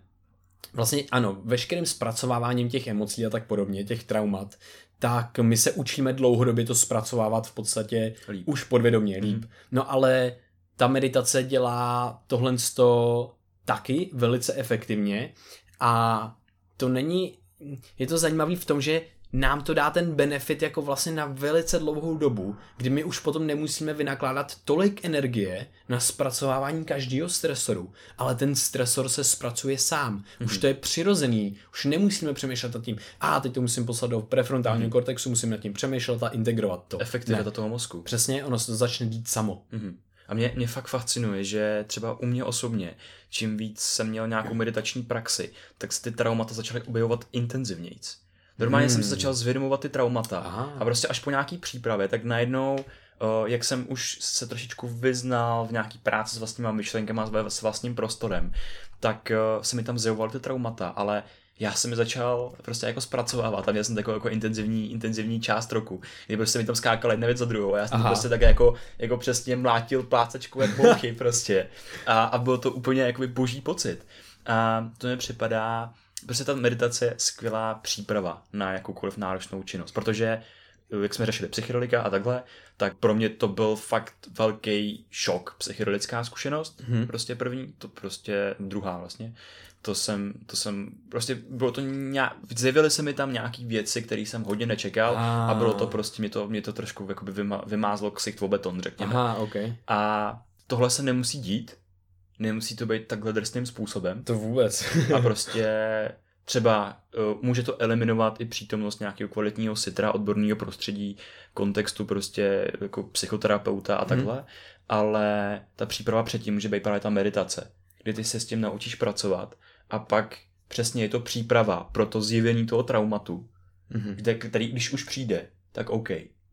vlastně ano, veškerým zpracováváním těch emocí a tak podobně, těch traumat, tak my se učíme dlouhodobě to zpracovávat v podstatě líp. Už podvědomě líp. Mm. No ale... Ta meditace dělá tohle taky velice efektivně a to není, je to zajímavé v tom, že nám to dá ten benefit jako vlastně na velice dlouhou dobu, kdy my už potom nemusíme vynakládat tolik energie na zpracovávání každého stresoru, ale ten stresor se zpracuje sám. Už mm-hmm. to je přirozený, už nemusíme přemýšlet nad tím, a teď to musím poslat do prefrontálního mm-hmm. kortexu, musím nad tím přemýšlet a integrovat to. Efektivita toho mozku. Přesně, ono se to začne dít samo. Mm-hmm. A mě, mě fakt fascinuje, že třeba u mě osobně, čím víc jsem měl nějakou meditační praxi, tak se ty traumata začaly objevovat intenzivnějc. Normálně hmm. jsem se začal zvědomovat ty traumata. Aha. A prostě až po nějaký přípravě, tak najednou, jak jsem už se trošičku vyznal v nějaký práci s vlastníma myšlenkama, s vlastním prostorem, tak se mi tam zjevovaly ty traumata, ale... Já jsem je začal prostě jako zpracovávat a měl jsem takovou jako intenzivní, intenzivní část roku, kdy prostě mi tam skákala jedna věc za druhou a já jsem prostě tak jako, jako přesně mlátil plácačku jak bouchy prostě a, a byl to úplně jakoby boží pocit a to mi připadá, prostě ta meditace je skvělá příprava na jakoukoliv náročnou činnost, protože jak jsme řešili psychedelika a takhle, tak pro mě to byl fakt velký šok, psychedelická zkušenost, hmm. prostě první, to prostě druhá vlastně, to jsem, to jsem, prostě bylo to nějak, zjevily se mi tam nějaký věci, které jsem hodně nečekal ah. a bylo to prostě, mě to, mě to trošku jakoby vymá, vymázlo ksicht o beton, řekněme. Aha, okay. A tohle se nemusí dít, nemusí to být takhle drsným způsobem. To vůbec. A prostě... Třeba uh, může to eliminovat i přítomnost nějakého kvalitního sitra, odborného prostředí, kontextu prostě jako psychoterapeuta a takhle, hmm. ale ta příprava předtím může být právě ta meditace, kdy ty se s tím naučíš pracovat a pak přesně je to příprava pro to zjevení toho traumatu, hmm. kde, který když už přijde, tak OK.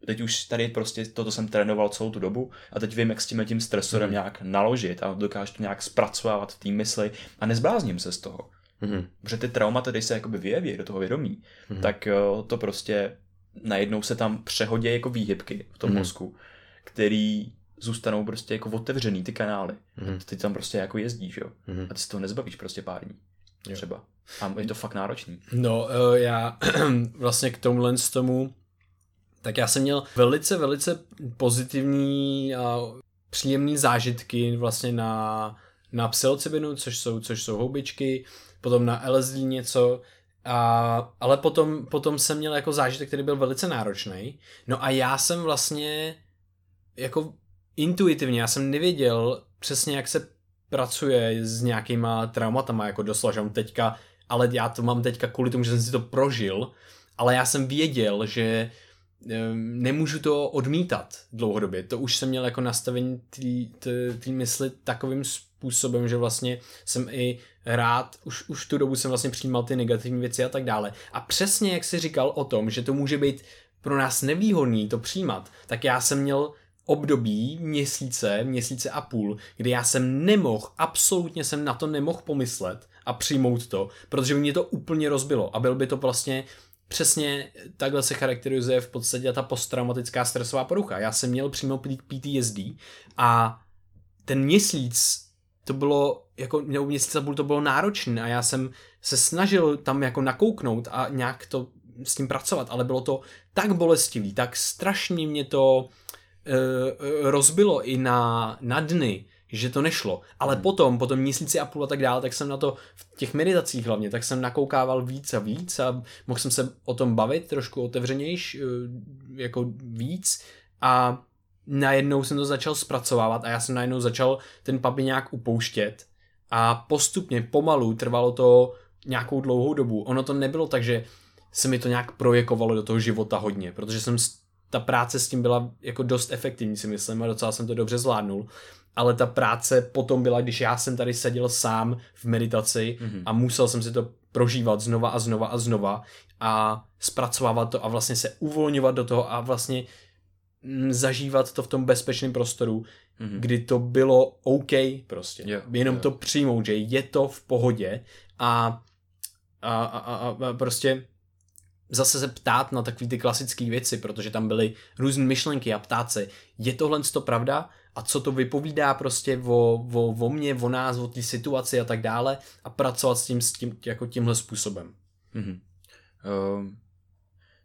Teď už tady prostě toto jsem trénoval celou tu dobu a teď vím, jak s tím tím stresorem hmm. nějak naložit a dokážu to nějak zpracovávat v té mysli a nezblázním se z toho. Mm-hmm. Protože ty traumata, když se jakoby vyjeví do toho vědomí, mm-hmm. tak to prostě najednou se tam přehodí jako výhybky v tom mm-hmm. mozku, který zůstanou prostě jako otevřený ty kanály. Mm-hmm. Ty tam prostě jako jezdíš, jo. Mm-hmm. A ty se toho nezbavíš prostě pár dní. Jo. Třeba. A je to fakt náročný. No já vlastně k tomhle z tomu, tak já jsem měl velice, velice pozitivní a příjemný zážitky vlastně na... na psilocybinu, což jsou, což jsou houbičky, potom na L S D něco, a, ale potom, potom jsem měl jako zážitek, který byl velice náročný. No a já jsem vlastně jako intuitivně, já jsem nevěděl přesně, jak se pracuje s nějakýma traumatama, jako doslažám teďka, ale já to mám teďka kvůli tomu, že jsem si to prožil, ale já jsem věděl, že nemůžu to odmítat dlouhodobě. To už jsem měl jako nastavení té mysli takovým způsobem, že vlastně jsem i rád, už, už tu dobu jsem vlastně přijímal ty negativní věci a tak dále. A přesně jak jsi říkal o tom, že to může být pro nás nevýhodný to přijímat, tak já jsem měl období měsíce, měsíce a půl, kdy já jsem nemohl, absolutně jsem na to nemohl pomyslet a přijmout to, protože by mě to úplně rozbilo a byl by to vlastně přesně takhle se charakterizuje v podstatě ta posttraumatická stresová porucha. Já jsem měl přímo P T S D a ten měsíc to bylo, jako nebo měsíc a půl to bylo náročné a já jsem se snažil tam jako nakouknout a nějak to s tím pracovat, ale bylo to tak bolestivý, tak strašně mě to e, rozbilo i na, na dny, že to nešlo. Ale hmm. potom, potom měsíci a půl a tak dále, tak jsem na to v těch meditacích hlavně, tak jsem nakoukával víc a víc a mohl jsem se o tom bavit trošku otevřenější, jako víc a najednou jsem to začal zpracovávat a já jsem najednou začal ten papiňák upouštět a postupně, pomalu, trvalo to nějakou dlouhou dobu. Ono to nebylo tak, že se mi to nějak projekovalo do toho života hodně, protože jsem ta práce s tím byla jako dost efektivní, si myslím, a docela jsem to dobře zvládnul. Ale ta práce potom byla, když já jsem tady seděl sám v meditaci mm-hmm. a musel jsem si to prožívat znova a znova a znova a zpracovávat to a vlastně se uvolňovat do toho a vlastně zažívat to v tom bezpečném prostoru, mm-hmm. kdy to bylo OK prostě. Yeah, Jenom yeah. to přijmout, že je to v pohodě a, a, a, a prostě zase se ptát na takové ty klasické věci, protože tam byly různé myšlenky a ptát se, je tohle to pravda? A co to vypovídá prostě o, o, o mně, o nás, o té situaci a tak dále a pracovat s tím, s tím jako tímhle způsobem. Mm-hmm. Uh,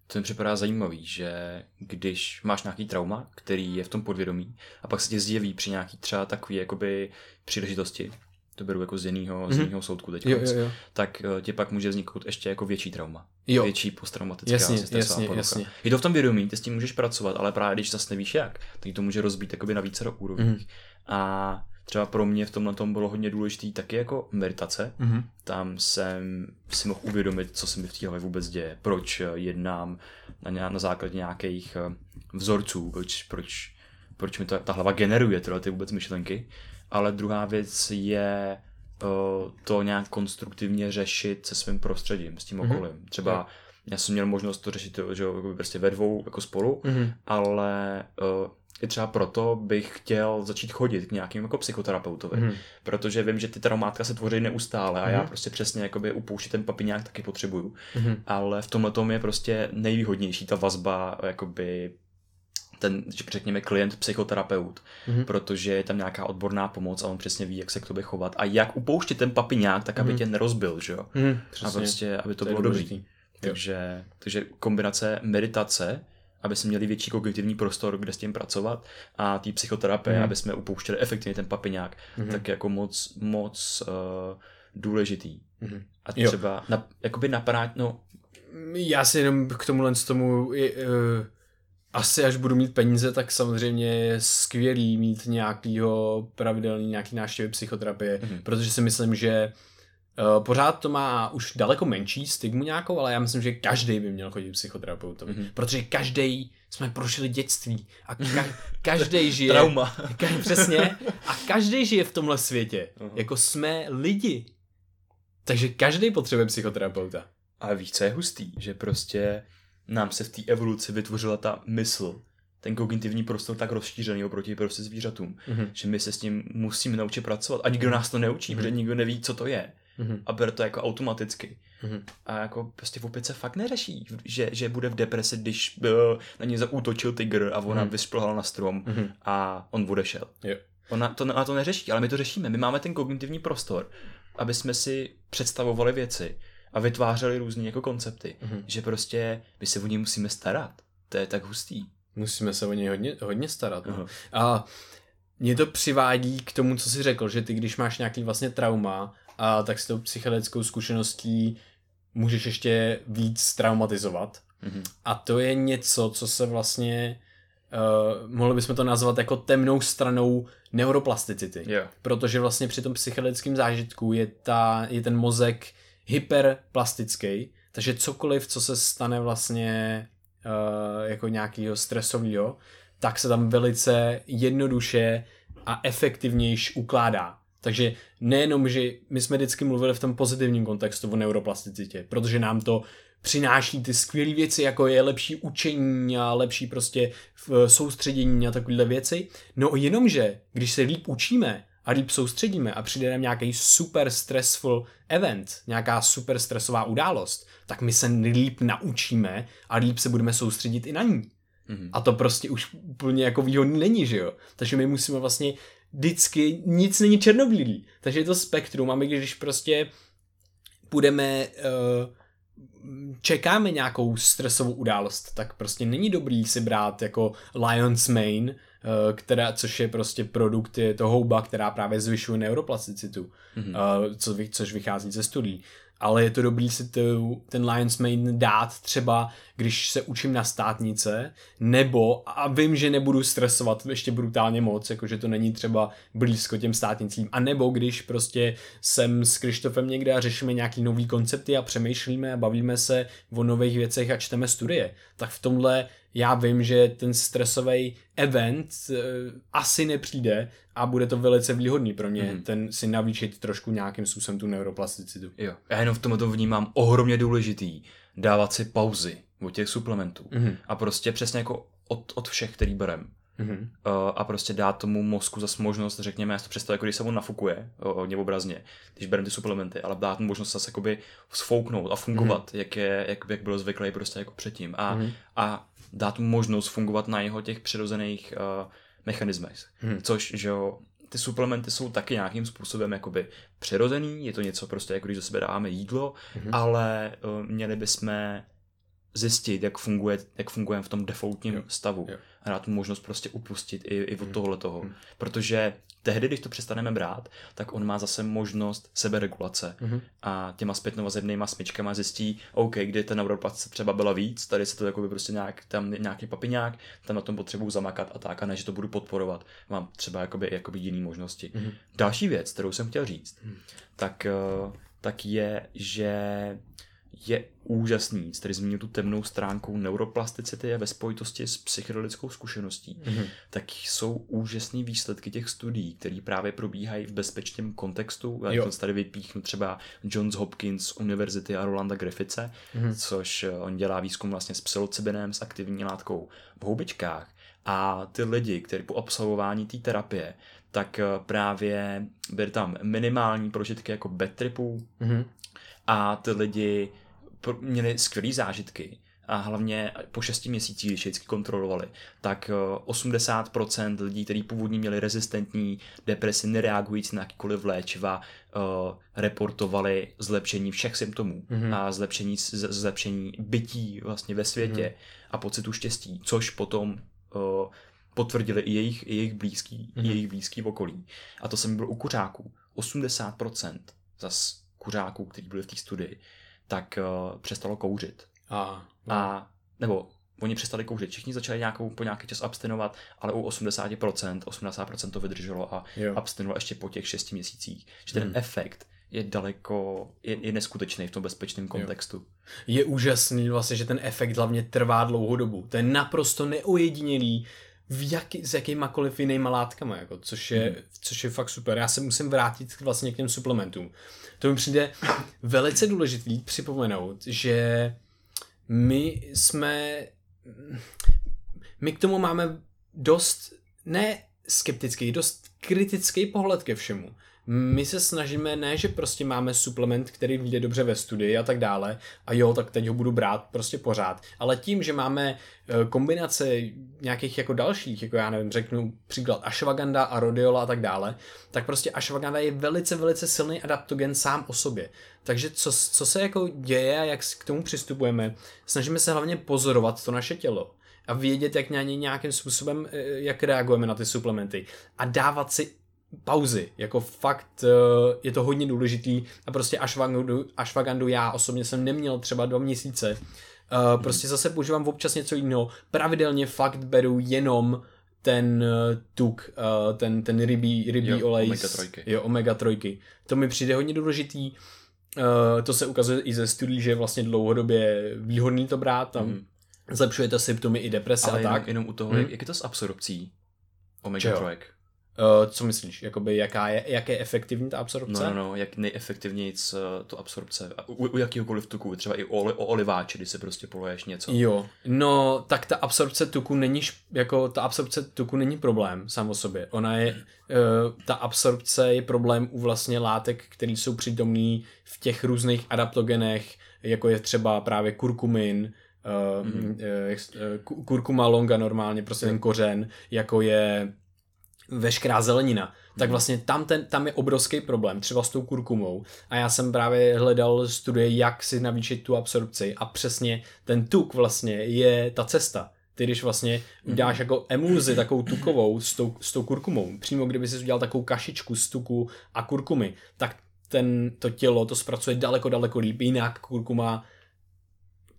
to mi připadá zajímavý, že když máš nějaký trauma, který je v tom podvědomí a pak se ti zjeví při nějaký třeba takové jakoby příležitosti, to beru jako z jiného mm-hmm. soudku teď, jo, jo, jo. tak uh, ti pak může vzniknout ještě jako větší trauma. Jo. Větší posttraumatická stresová porucha. Je to v tom vědomí, ty s tím můžeš pracovat, ale právě když zase nevíš jak, tak to může rozbít jakoby na více úrovních. Mm-hmm. A třeba pro mě v tomhle tom bylo hodně důležitý taky jako meditace. Mm-hmm. Tam jsem si mohl uvědomit, co se mi v té hlavě vůbec děje, proč jednám na, na základě nějakých vzorců, proč, proč, proč mi ta, ta hlava generuje tyhle ty vůbec myšlenky. Ale druhá věc je uh, to nějak konstruktivně řešit se svým prostředím, s tím okolím. Mm-hmm. Třeba já jsem měl možnost to řešit, že jako prostě ve dvou jako spolu, mm-hmm. ale uh, i třeba proto bych chtěl začít chodit k nějakým jako psychoterapeutovi, mm-hmm. protože vím, že ty traumátka se tvoří neustále a mm-hmm. já prostě přesně jakoby upouštět ten papiňák taky potřebuju. Mm-hmm. Ale v tomhletom je prostě nejvýhodnější ta vazba jakoby ten, řekněme, klient psychoterapeut, mm-hmm. protože je tam nějaká odborná pomoc a on přesně ví, jak se k tobě chovat a jak upouštět ten papiňák, tak aby mm-hmm. tě nerozbil, že jo? Mm-hmm. A prostě, aby to, to bylo dobrý. Takže, takže kombinace meditace, aby jsme měli větší kognitivní prostor, kde s tím pracovat a té psychoterapie, mm-hmm. aby jsme upouštěli efektivně ten papiňák, mm-hmm. tak jako moc, moc uh, důležitý. Mm-hmm. A třeba, na, jakoby napadá, no... Já si jenom k tomuhle z tomu... Je, uh... Asi až budu mít peníze, tak samozřejmě je skvělý mít nějakýho pravidelný, nějaký návštěvy psychoterapie, mm-hmm. protože si myslím, že uh, pořád to má už daleko menší stigmu nějakou, ale já myslím, že každý by měl chodit psychoterapeutovi, mm-hmm. protože každý jsme prošli dětství a ka- každý žije... Trauma. Ka- přesně. A každý žije v tomhle světě. Uh-huh. Jako jsme lidi. Takže každý potřebuje psychoterapeuta. Ale víš, co je hustý? Že prostě... nám se v té evoluci vytvořila ta mysl, ten kognitivní prostor tak rozšířený oproti prostě zvířatům, mm-hmm. že my se s tím musíme naučit pracovat a nikdo nás to neučí, mm-hmm. protože nikdo neví, co to je mm-hmm. a bere to jako automaticky. Mm-hmm. A jako prostě vůbec se fakt neřeší, že, že bude v depresi, když byl, na něj zaútočil tygr a ona mm-hmm. vyšplhala na strom mm-hmm. a on odešel. Yeah. Ona to, a to neřeší, ale my to řešíme, my máme ten kognitivní prostor, aby jsme si představovali věci, a vytvářeli různý jako koncepty, mm-hmm. že prostě my se o něj musíme starat. To je tak hustý. Musíme se o něj hodně, hodně starat. No. A mě to přivádí k tomu, co jsi řekl, že ty, když máš nějaký vlastně trauma, a tak s tou psychedelickou zkušeností můžeš ještě víc traumatizovat. Mm-hmm. A to je něco, co se vlastně Uh, mohli bychom to nazvat jako temnou stranou neuroplasticity. Yeah. Protože vlastně při tom psychedelickém zážitku je, ta, je ten mozek hyperplastický, takže cokoliv, co se stane vlastně uh, jako nějakého stresového, tak se tam velice jednoduše a efektivnějš ukládá. Takže nejenom, že my jsme vždycky mluvili v tom pozitivním kontextu o neuroplasticitě, protože nám to přináší ty skvělé věci, jako je lepší učení a lepší prostě soustředění a takovéhle věci. No jenomže, když se líp učíme a líp soustředíme a přijde nám nějaký super stressful event, nějaká super stresová událost, tak my se líp naučíme a líp se budeme soustředit i na ní. Mm-hmm. A to prostě už úplně jako výhodný není, že jo? Takže my musíme vlastně vždycky, nic není černobílý. Takže je to spektrum a my když prostě půjdeme... Uh, čekáme nějakou stresovou událost, tak prostě není dobrý si brát jako Lion's Mane, která, což je prostě produkt, je to houba, která právě zvyšuje neuroplasticitu, mm-hmm. co, což vychází ze studií. Ale je to dobrý si tu, ten Lion's Mane dát třeba, když se učím na státnice, nebo a vím, že nebudu stresovat ještě brutálně moc, jakože to není třeba blízko těm státnicím, a nebo když prostě jsem s Krištofem někde a řešíme nějaký nový koncepty a přemýšlíme a bavíme se o nových věcech a čteme studie, tak v tomhle já vím, že ten stresový event e, asi nepřijde a bude to velice výhodný pro mě, mm. ten si navýšit trošku nějakým způsobem tu neuroplasticitu. Jo. Já jenom v tomhle to vnímám ohromně důležitý dávat si pauzy od těch suplementů mm. a prostě přesně jako od, od všech, který berem. Mm-hmm. A prostě dát tomu mozku zase možnost, řekněme, já si to představu, jako když se on nafukuje hodně obrazně, když bereme ty suplementy, ale dát mu možnost zase jakoby sfouknout a fungovat, mm-hmm. jak, je, jak, jak bylo zvyklý prostě jako předtím a, mm-hmm. a dát mu možnost fungovat na jeho těch přirozených uh, mechanismech, mm-hmm. což, že jo, ty suplementy jsou taky nějakým způsobem jakoby přirozený, je to něco prostě, jako když do sebe dáváme jídlo, mm-hmm. ale uh, měli bychom zjistit, jak funguje, jak fungujeme v tom defaultním jo, stavu. Jo. A dát mu možnost prostě upustit i, i od mm. tohle toho. Mm. Protože tehdy, když to přestaneme brát, tak on má zase možnost seberegulace. Mm. A těma zpětnovazebnýma smyčkama zjistí, OK, kdy ta neuroplasticitu třeba byla víc, tady se to jakoby prostě nějak, tam nějaký papiňák, tam na tom potřebuju zamakat a tak, a ne, že to budu podporovat. Mám třeba jakoby, jakoby jiný možnosti. Mm. Další věc, kterou jsem chtěl říct, mm. tak, tak je, že je úžasný, který zmínil tu temnou stránku neuroplasticity je ve spojitosti s psychedelickou zkušeností, mm-hmm. tak jsou úžasný výsledky těch studií, které právě probíhají v bezpečném kontextu. Já to tady vypíchnu třeba Johns Hopkins University a Rolanda Griffithse, mm-hmm. což on dělá výzkum vlastně s psilocybinem, s aktivní látkou v houbičkách. A ty lidi, kteří po absolvování té terapie, tak právě byly tam minimální prožitky jako bad tripů, mm-hmm. a ty lidi měli skvělý zážitky a hlavně po šesti měsících, když vždycky kontrolovali, tak osmdesát procent lidí, kteří původně měli rezistentní depresi, nereagující na jakýkoliv léčiva, reportovali zlepšení všech symptomů mm-hmm. a zlepšení, zlepšení bytí vlastně ve světě mm-hmm. a pocitu štěstí, což potom potvrdili i jejich, i jejich blízký, mm-hmm. i jejich blízký okolí. A to jsem byl u kuřáků. osmdesát procent zas kuřáků, kteří byli v té studii, tak uh, přestalo kouřit. A, a nebo oni přestali kouřit. Všichni začali nějakou, po nějaký čas abstinovat, ale u osmdesát procent, osmdesát procent to vydrželo a jo. abstinovalo ještě po těch šesti měsících. Že ten hmm. efekt je daleko, je, je neskutečný v tom bezpečném kontextu. Jo. Je úžasný vlastně, že ten efekt hlavně trvá dlouhou dobu. To je naprosto neojedinělý v jaký, s jakýmakoliv jinýma látkama, jako, což, je, mm. což je fakt super. Já se musím vrátit vlastně k těm suplementům. To mi přijde velice důležitý připomenout, že my jsme, my k tomu máme dost, ne skeptický, dost kritický pohled ke všemu. My se snažíme, ne, že prostě máme suplement, který vyjde dobře ve studii a tak dále a jo, tak teď ho budu brát prostě pořád, ale tím, že máme kombinace nějakých jako dalších, jako já nevím, řeknu příklad ashwagandha a rhodiola a tak dále, tak prostě ashwagandha je velice, velice silný adaptogen sám o sobě. Takže co, co se jako děje a jak k tomu přistupujeme, snažíme se hlavně pozorovat to naše tělo a vědět, jak na ně nějakým způsobem, jak reagujeme na ty suplementy a dávat si pauzy, jako fakt je to hodně důležitý a prostě ashwagandu, ashwagandu já osobně jsem neměl třeba dva měsíce. Prostě zase používám občas něco jiného, pravidelně fakt beru jenom ten tuk, ten, ten rybí, rybí jo, olej, jo, omega trojky. To mi přijde hodně důležitý, to se ukazuje i ze studií, že je vlastně dlouhodobě výhodný to brát, tam mm. zlepšujete symptomy i deprese. Ale a tak. Jenom u toho, hmm? jak je to s absorpcí omega trojek? Uh, co myslíš? Jakoby jaká je, jak je efektivní ta absorpce? No, no, no jak nejefektivněji to absorpce. U, u jakýhokoliv tuku, třeba i o, o oliváči, když se prostě poleješ něco. Jo, no tak ta absorpce tuku není, jako ta absorpce tuku není problém sám o sobě. Ona je, hmm. uh, ta absorpce je problém u vlastně látek, které jsou přítomný v těch různých adaptogenech, jako je třeba právě kurkumin, uh, hmm. uh, kurkuma longa normálně, prostě hmm. ten kořen, jako je veškerá zelenina, tak vlastně tam, ten, tam je obrovský problém, třeba s tou kurkumou, a já jsem právě hledal studie, jak si navýšit tu absorpci, a přesně ten tuk vlastně je ta cesta. Ty když vlastně uděláš jako emulzi takovou tukovou s tou, s tou kurkumou, přímo kdyby si udělal takovou kašičku z tuku a kurkumy, tak ten, to tělo to zpracuje daleko, daleko líp, jinak kurkuma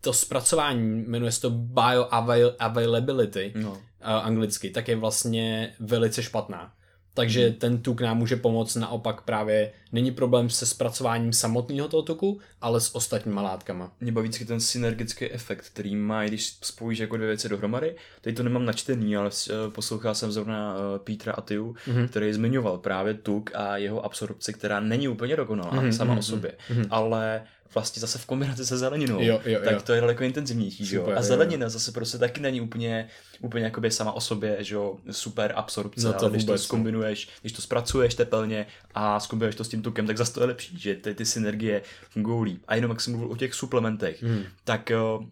to zpracování, jmenuje se to bioavailability, no. uh, anglicky, tak je vlastně velice špatná. Takže mm. ten tuk nám může pomoct, naopak právě není problém se zpracováním samotného toho tuku, ale s ostatníma látkama. Mě baví ten synergický efekt, který má, když spojíš jako dvě věci dohromady. Teď to nemám načtený, ale poslouchal jsem zrovna Petra Attiu, mm-hmm. který zmiňoval právě tuk a jeho absorpci, která není úplně dokonalá mm-hmm. sama o sobě, mm-hmm. ale vlastně zase v kombinaci se zeleninou, jo, jo, tak jo. To je daleko intenzivnější. Super, jo? A zelenina jo. zase prostě taky není úplně, úplně jakoby sama o sobě, že jo, super absorpce, no to ale když vůbec, to zkombinuješ, ne? Když to zpracuješ tepelně a zkombinuješ to s tím tukem, tak zase to je lepší, že ty, ty synergie fungují líp. A jenom jak jsem mluvil o těch suplementech, hmm. tak uh,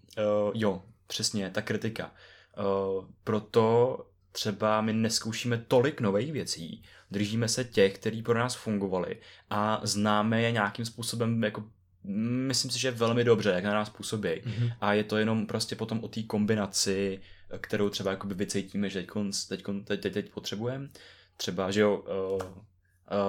jo, přesně, ta kritika. Uh, proto třeba my neskoušíme tolik nových věcí, držíme se těch, které pro nás fungovaly a známe je nějakým způsobem jako myslím si, že velmi dobře, jak na nás působí. Mm-hmm. A je to jenom prostě potom o té kombinaci, kterou třeba jakoby vycítíme, že teď, teď, teď, teď potřebujeme. Třeba, že jo, uh, uh,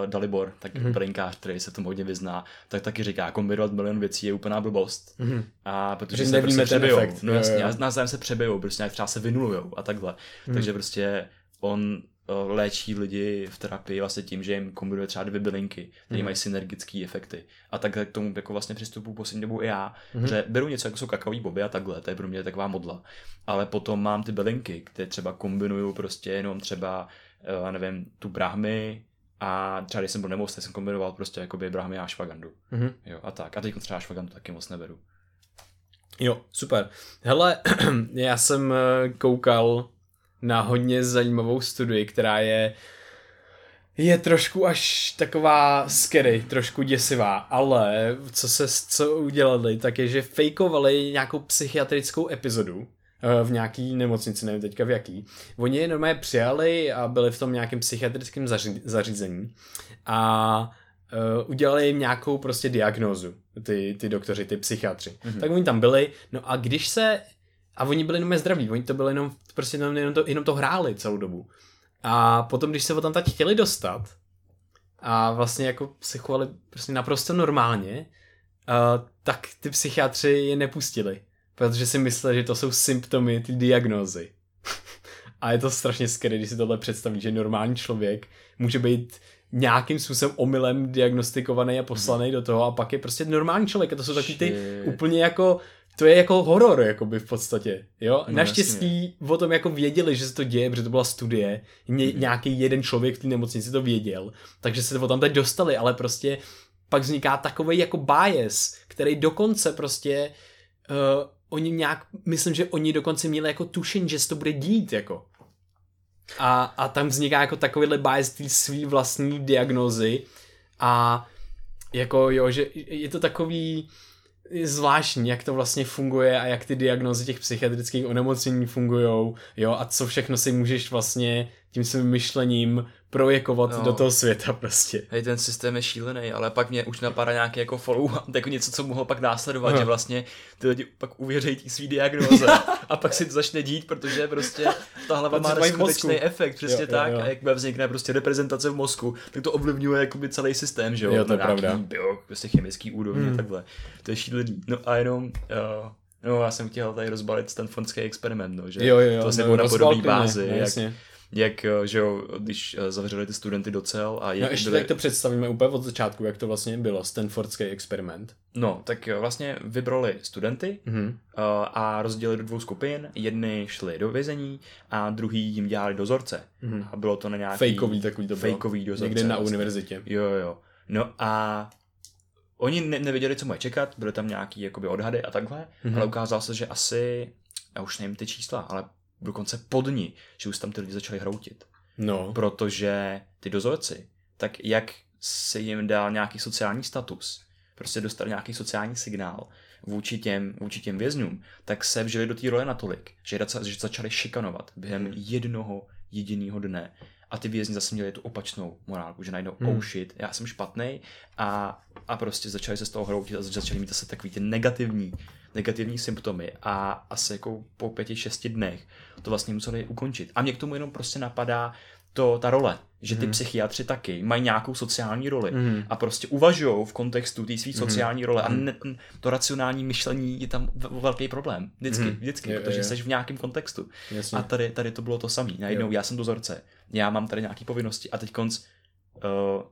Dalibor, tak mm-hmm. brainkář, který se tomu hodně vyzná, tak taky říká, kombinovat milion věcí je úplná blbost. Mm-hmm. A protože se prostě přebijou. No jasně, nás zájem se přebijou, prostě třeba se vynulujou a takhle. Mm-hmm. Takže prostě on léčí lidi v terapii vlastně tím, že jim kombinuje třeba dvě bylinky, které mm. mají synergické efekty. A tak k tomu jako vlastně přistupuji poslední dobou i já, mm. že beru něco, jako jsou kakaový boby a takhle, to je pro mě taková modla. Ale potom mám ty bylinky, které třeba kombinuju prostě jenom třeba, já nevím, tu brahmi a třeba když jsem byl nemocný, jsem kombinoval prostě jakoby brahmi a ashwagandu. Mm. Jo, a tak. A teď třeba ashwagandu taky moc neberu. Jo, super. Hele, já jsem koukal na hodně zajímavou studii, která je je trošku až taková scary, trošku děsivá, ale co se co udělali, tak je, že fejkovali nějakou psychiatrickou epizodu v nějaký nemocnici, nevím teďka v jaký. Oni je normálně přijali a byli v tom nějakém psychiatrickém zaři- zařízení a Uh, udělali jim nějakou prostě diagnózu, ty, ty doktoři, ty psychiatři. Mm-hmm. Tak oni tam byli, no a když se a oni byli jenom zdraví, oni to byli jenom, prostě jenom, jenom, to, jenom to hráli celou dobu. A potom, když se o tam tak chtěli dostat a vlastně jako se chovali prostě naprosto normálně, uh, tak ty psychiatři je nepustili, protože si mysleli, že to jsou symptomy, ty diagnózy. A je to strašně scary, když si tohle představí, že normální člověk může být nějakým způsobem omylem diagnostikovaný a poslaný do toho a pak je prostě normální člověk a to jsou taky ty úplně jako to je jako horor, jakoby v podstatě, jo? No, naštěstí jasně. O tom jako věděli, že se to děje, protože to byla studie, Ně, mm. nějaký jeden člověk v té nemocnici to věděl, takže se to tam teď dostali, ale prostě pak vzniká takovej jako bias, který dokonce prostě, uh, oni nějak, myslím, že oni dokonce měli jako tušení, že se to bude dít, jako. A, a tam vzniká jako takovýhle bias té svý vlastní diagnózy a jako jo, že je to takový zvláštní, jak to vlastně funguje a jak ty diagnózy těch psychiatrických onemocnění fungujou, jo, a co všechno si můžeš vlastně tím svým myšlením projekovat no. do toho světa prostě. Hej, ten systém je šílený, ale pak mě už napadá nějaký jako follow-up, jako něco, co mohlo pak následovat, no. že vlastně ty lidi pak uvěřejí tý svý diagnóze a pak si to začne dít, protože prostě ta hlava má neskutečný efekt, přesně jo, tak, jo, jo. a jak vznikne prostě reprezentace v mozku, tak to ovlivňuje jakoby celý systém, že jo, jo to je pravda. Bio, prostě chemický úrovně, hmm. takhle. To je šílený. No a jenom... Uh, No, já jsem chtěl tady rozbalit Stanfordský experiment, no, že jo, jo, jo, to se bylo no, na podobné bázi, no, jak, jak, že jo, když zavřeli ty studenty do cel a... Jak no ještě byli... tak to představíme úplně od začátku, jak to vlastně bylo, Stanfordský experiment. No, tak vlastně vybrali studenty mm-hmm. a rozdělili do dvou skupin, jedni šli do vězení a druhý jim dělali dozorce. Mm-hmm. A bylo to na nějaký... Fejkový takový to bylo, fejkový dozorce, někde na vlastně. Univerzitě. Jo, jo, no a... Oni ne- nevěděli, co mají čekat, byly tam nějaký jakoby, odhady a takhle, mm-hmm. ale ukázalo se, že asi, já už nevím ty čísla, ale dokonce po dní, že už tam ty lidi začali hroutit. No. Protože ty dozorci, tak jak se jim dal nějaký sociální status, prostě dostal nějaký sociální signál vůči těm, vůči těm vězňům, tak se vžili do té role natolik, že, že začali šikanovat během mm. jednoho jediného dne. A ty vězni zase měli tu opačnou morálku, že najdou hmm. oh shit, já jsem špatnej a, a prostě začali se z toho hroutit a začali mít zase takový ty negativní, negativní symptomy a asi jako po pěti, šesti dnech to vlastně museli ukončit. A mě k tomu jenom prostě napadá to, ta role, že ty hmm. psychiatři taky mají nějakou sociální roli hmm. a prostě uvažují v kontextu té své sociální hmm. role a ne, to racionální myšlení je tam velký problém. Vždycky, hmm. vždycky, je, protože je, je. Jsi v nějakém kontextu. Jasně. A tady, tady to bylo to samé. Najednou jo. já jsem dozorce, já mám tady nějaké povinnosti a teď konc uh,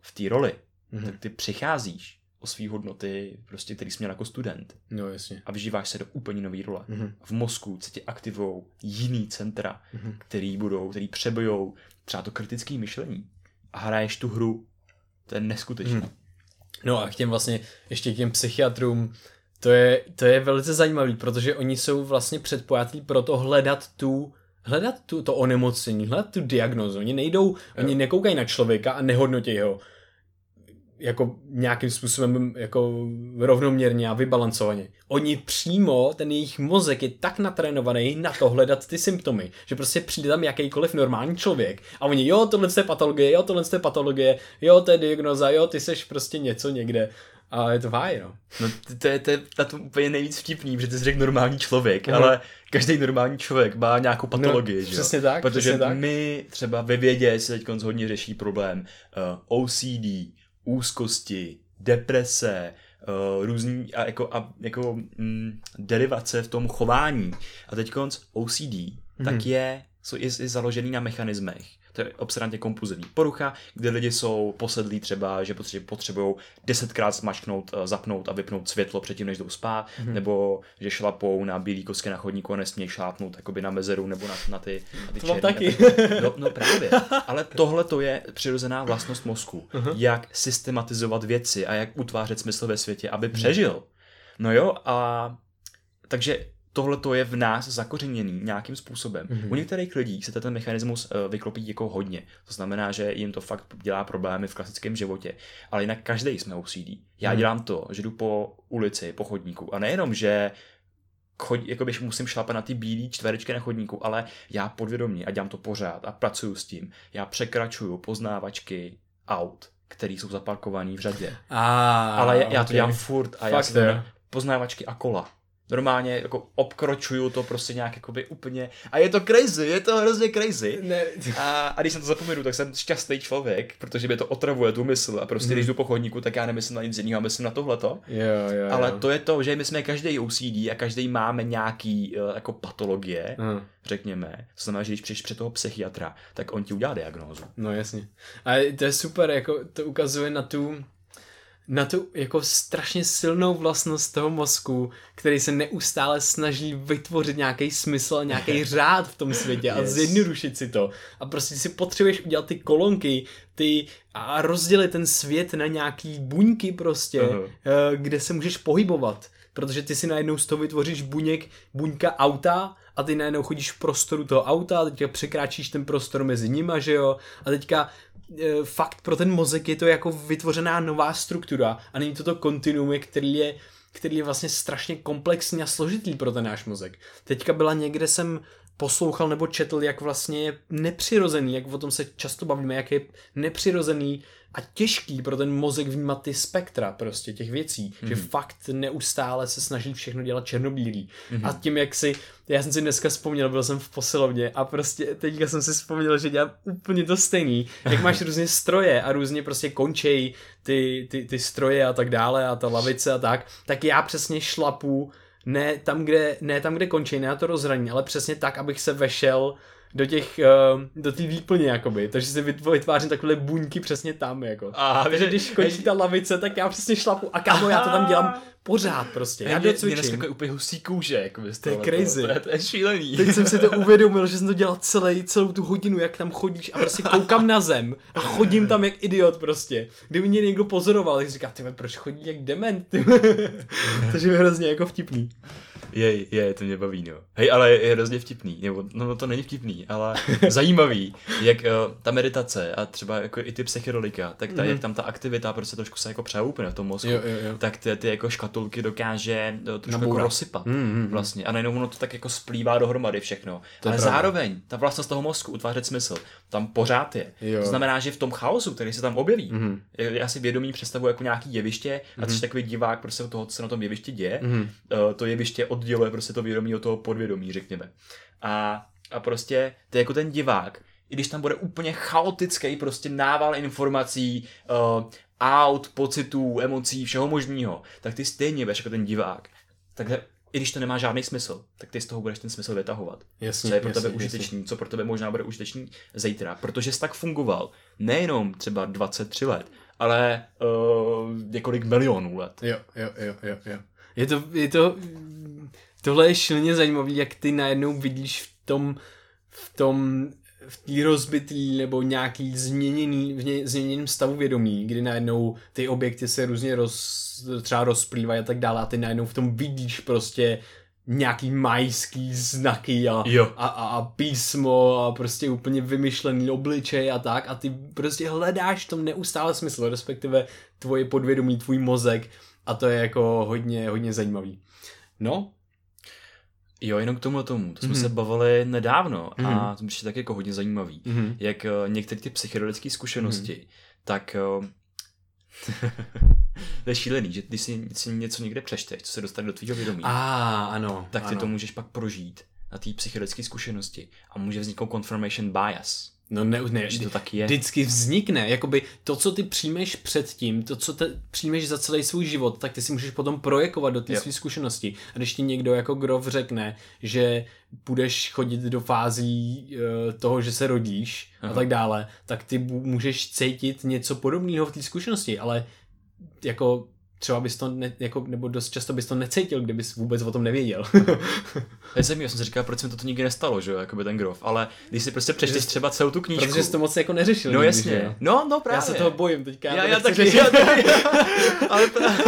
v té roli, hmm. tak ty přicházíš o svý hodnoty, prostě, který jsi měl jako student. No, jasně. A vyžíváš se do úplně nový role. Mm-hmm. V mozku se ti aktivujou jiný centra, mm-hmm. který budou, který přebijou třeba to kritické myšlení. A hraješ tu hru. To je neskutečné. Mm. No a k těm vlastně, ještě k těm psychiatrům, to je, to je velice zajímavý, protože oni jsou vlastně předpojatí pro to hledat tu hledat tu, to onemocnění, hledat tu diagnózu. Oni nejdou, jo. oni nekoukají na člověka a nehodnotějí ho. Jako nějakým způsobem jako rovnoměrně a vybalancovaně. Oni přímo, ten jejich mozek je tak natrénovaný na to hledat ty symptomy, že prostě přijde tam jakýkoliv normální člověk a oni jo, tohle je patologie, jo, tohle je patologie, jo, to je diagnoza, jo, ty seš prostě něco někde. A je to váj, no. No to je, to je na tom úplně nejvíc vtipný, protože ty jsi řekl normální člověk, mm. ale každý normální člověk má nějakou patologii, no, že jo? Přesně tak, protože přesně tak. my třeba ve vědě se teď hodně řeší problém uh, O C D, úzkosti, deprese, uh, různý a jako, a, jako mm, derivace v tom chování. A teď konc O C D, mm-hmm. tak je, je, je založený na mechanismech. To je obsedantně kompulzivní porucha, kde lidi jsou posedlí třeba, že potřebují desetkrát smačknout, zapnout a vypnout světlo předtím, než jdou spát, mm-hmm. nebo že šlapou na bílý kostky na chodníku a nesmějí šlápnout jakoby na mezeru nebo na, na ty, na ty to černý. Taky. Ty... No, no právě, ale tohle to je přirozená vlastnost mozku, mm-hmm. jak systematizovat věci a jak utvářet smysl ve světě, aby přežil. No jo, a takže... Tohle to je v nás zakořeněný nějakým způsobem. Mm-hmm. U některých lidí se ten mechanismus vyklopí jako hodně. To znamená, že jim to fakt dělá problémy v klasickém životě. Ale jinak každý jsme O C D. Já mm-hmm. dělám to, že jdu po ulici, po chodníku. A nejenom, že chod, jakoby musím šlapat na ty bílý čtverečky na chodníku, ale já podvědomě a dělám to pořád a pracuju s tím. Já překračuju poznávačky aut, které jsou zaparkované v řadě. Ah, ale já, já to dělám furt a já jsem poznávačky a kola. Normálně jako obkročuju to prostě nějak jakoby úplně a je to crazy, je to hrozně crazy ne. A, a když jsem to zapomenu, tak jsem šťastný člověk, protože mě to otravuje tu mysl a prostě mm. když jdu po chodníku, tak já nemyslím na nic jiného, myslím na tohleto, yeah, yeah, ale yeah. to je to, že my jsme každý O C D a každý máme nějaký uh, jako patologie, mm. řekněme, to znamená, že když přijdeš před toho psychiatra, tak on ti udělá diagnózu. No jasně, a to je super, jako to ukazuje na tu na tu jako strašně silnou vlastnost toho mozku, který se neustále snaží vytvořit nějaký smysl a nějaký řád v tom světě a yes. zjednodušit si to. A prostě si potřebuješ udělat ty kolonky, ty a rozdělit ten svět na nějaký buňky prostě, uh-huh. kde se můžeš pohybovat. Protože ty si najednou z toho vytvoříš buněk, buňka auta a ty najednou chodíš v prostoru toho auta a teďka překráčíš ten prostor mezi nima, že jo? A teďka fakt pro ten mozek je to jako vytvořená nová struktura a není to to kontinuum, který je, který je vlastně strašně komplexní a složitý pro ten náš mozek. Teďka byla někde jsem poslouchal nebo četl, jak vlastně je nepřirozený, jak o tom se často bavíme, jak je nepřirozený a těžký pro ten mozek vnímat ty spektra prostě těch věcí, mm-hmm. že fakt neustále se snaží všechno dělat černobílý. Mm-hmm. A tím, jak si, já jsem si dneska vzpomněl, byl jsem v posilovně a prostě teďka jsem si vzpomněl, že dělám úplně to stejný, jak máš různě stroje a různě prostě končej ty, ty, ty stroje a tak dále a ta lavice a tak, tak já přesně šlapu ne tam, kde, ne tam, kde končí, ne na to rozhraní, ale přesně tak, abych se vešel do těch, do té výplně, jakoby. Takže si vytvářím takové buňky přesně tam, jako. A že když končí ta lavice, tak já přesně šlapu. A kámo, já to tam dělám pořád, prostě. Já to cvičím. Mě naskakuje úplně husí kůže, jakoby. To je crazy. To je šílený. Teď jsem si to uvědomil, že jsem to dělal celý, celou tu hodinu, jak tam chodíš a prostě koukám na zem a chodím tam jak idiot, prostě. Kdyby mě někdo pozoroval, tak říká, tyme, proč chodí jak dement, tyme. Takže je hrozně jako vtipný. Je, je, to mě baví, no. Hej, ale je hrozně vtipný, nebo, no to není vtipný, ale zajímavý, jak uh, ta meditace a třeba jako i ty psychedelika, tak ta, mm-hmm. jak tam ta aktivita prostě trošku se jako přehoupne v tom mozku, jo, jo, jo. tak ty, ty jako škatulky dokáže uh, trošku jako rozsypat mm-hmm. vlastně a najednou ono to tak jako splývá dohromady všechno, to ale pravda. Zároveň ta vlastnost toho mozku utvářet smysl, tam pořád je, jo. To znamená, že v tom chaosu, který se tam objeví, mm-hmm. já si vědomí představuji jako nějaký jeviště mm-hmm. a což takový divák prostě toho, co se na tom jevišti děje, mm-hmm. uh, to jeviště odděluje prostě to vědomí od toho podvědomí, řekněme. A, a prostě to je jako ten divák, i když tam bude úplně chaotický prostě nával informací, uh, aut, pocitů, emocí, všeho možného, tak ty stejně budeš jako ten divák. Takže i když to nemá žádný smysl, tak ty z toho budeš ten smysl vytahovat. Jasně, co je pro jasně, tebe užitečný, jasně. co pro tebe možná bude užitečný zítra, protože jsi tak fungoval nejenom třeba dvacet tři let, ale uh, několik milionů let. Jo, jo, jo, jo, jo. Je to, je to, tohle je šilně zajímavý, jak ty najednou vidíš v tom, v tom, v tý rozbitý nebo nějaký změněný, v ně, změněném stavu vědomí, kdy najednou ty objekty se různě roz, třeba rozplývají a tak dále a ty najednou v tom vidíš prostě nějaký majský znaky a, a, a písmo a prostě úplně vymyšlený obličej a tak a ty prostě hledáš v tom neustále smysl, respektive tvoje podvědomí, tvůj mozek. A to je jako hodně, hodně zajímavý. No. Jo, jenom k tomu tomu. To jsme mm-hmm. se bavili nedávno mm-hmm. a to je tak jako hodně zajímavý. Mm-hmm. Jak uh, některé ty psychedelické zkušenosti, mm-hmm. tak uh, to je šílený, že když si, si něco někde přečteš, co se dostane do tvýho vědomí, ah, ano, tak ty ano. to můžeš pak prožít na té psychedelické zkušenosti a může vzniknout confirmation bias. No ne, ne, to tak je. Vždycky vznikne, jakoby to, co ty přijmeš předtím, to, co ty přijmeš za celý svůj život, tak ty si můžeš potom projekovat do té své zkušenosti. A když ti někdo jako Grof řekne, že budeš chodit do fází uh, toho, že se rodíš Aha. a tak dále, tak ty můžeš cítit něco podobného v té zkušenosti, ale jako třeba bys to, ne, jako, nebo dost často bys to necítil, kdybys vůbec o tom nevěděl. Já jsem si říkal, proč mi toto nikdy nestalo, že jo, jakoby ten Grof, ale když si prostě přečteš třeba celou tu knížku. Protože jsi to moc jako neřešil. No jasně, že? no no právě. Já se toho bojím teďka. Já, já taky, já taky. Ale právě.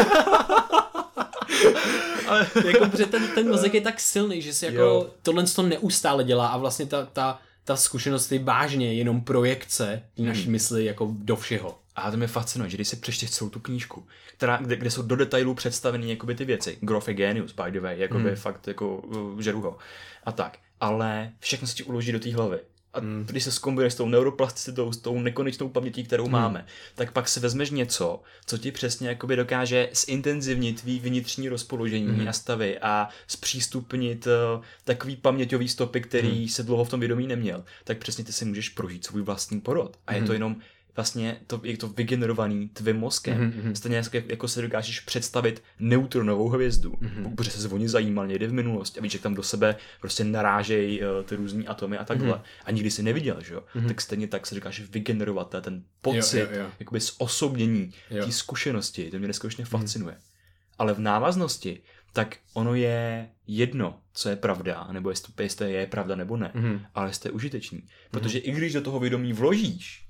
Ale... jako, protože ten, ten mozek je tak silný, že si jako jo. tohle to neustále dělá a vlastně ta, ta, ta zkušenost je vážně jenom projekce hmm. naší mysli jako do všeho. A to mě fascinuje, že když si přečteš celou tu knížku, která, kde, kde jsou do detailů představeny jakoby ty věci. Grof je genius, by the way, jakoby hmm. fakt jako žeruho. A tak. Ale všechno se ti uloží do té hlavy. A hmm. když se zkombinuješ s tou neuroplasticitou, s tou nekonečnou pamětí, kterou hmm. máme, tak pak si vezmeš něco, co ti přesně jakoby dokáže zintenzivnit tvý vnitřní rozpoložení hmm. a stavy a zpřístupnit uh, takový paměťový stopy, který hmm. se dlouho v tom vědomí neměl. Tak přesně ty si můžeš prožít svůj vlastní porod. A hmm. je to jenom vlastně to, je to vygenerovaný tvým mozkem. Mm-hmm. Stejně jako se dokážeš představit neutronovou hvězdu, mm-hmm. protože se o ní zajímal někdy v minulosti a víš, jak tam do sebe prostě narážejí uh, ty různý atomy a takhle. Mm-hmm. A nikdy si neviděl, že jo? Mm-hmm. Tak stejně tak se dokážeš vygenerovat ten pocit, jo, jo, jo. jakoby zosobnění té zkušenosti. To mě neskutečně fascinuje. Mm-hmm. Ale v návaznosti, tak ono je jedno, co je pravda, nebo jestli, jestli je pravda nebo ne, mm-hmm. ale jestli je užitečný. Protože mm-hmm. i když do toho vědomí vložíš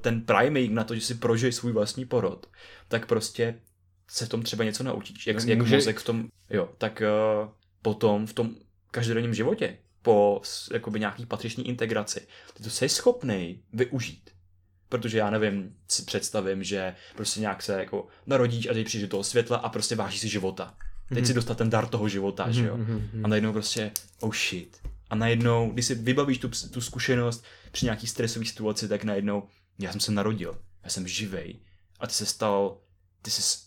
ten priming na to, že si prožij svůj vlastní porod, tak prostě se v tom třeba něco naučíš. Jak, jak může... mozek v tom, jo, tak uh, potom v tom každodenním životě po jakoby nějaký patřiční integraci, ty to jsi schopnej využít. Protože já nevím, si představím, že prostě nějak se jako narodíš a teď přijdeš do toho světla a prostě vážíš si života. Teď mm-hmm. si dostat ten dar toho života, mm-hmm. že jo? A najednou prostě oh shit. A a najednou, když si vybavíš tu, tu zkušenost při nějaký stresové situaci, tak najednou, já jsem se narodil, já jsem živej a ty se stal, ty jsi,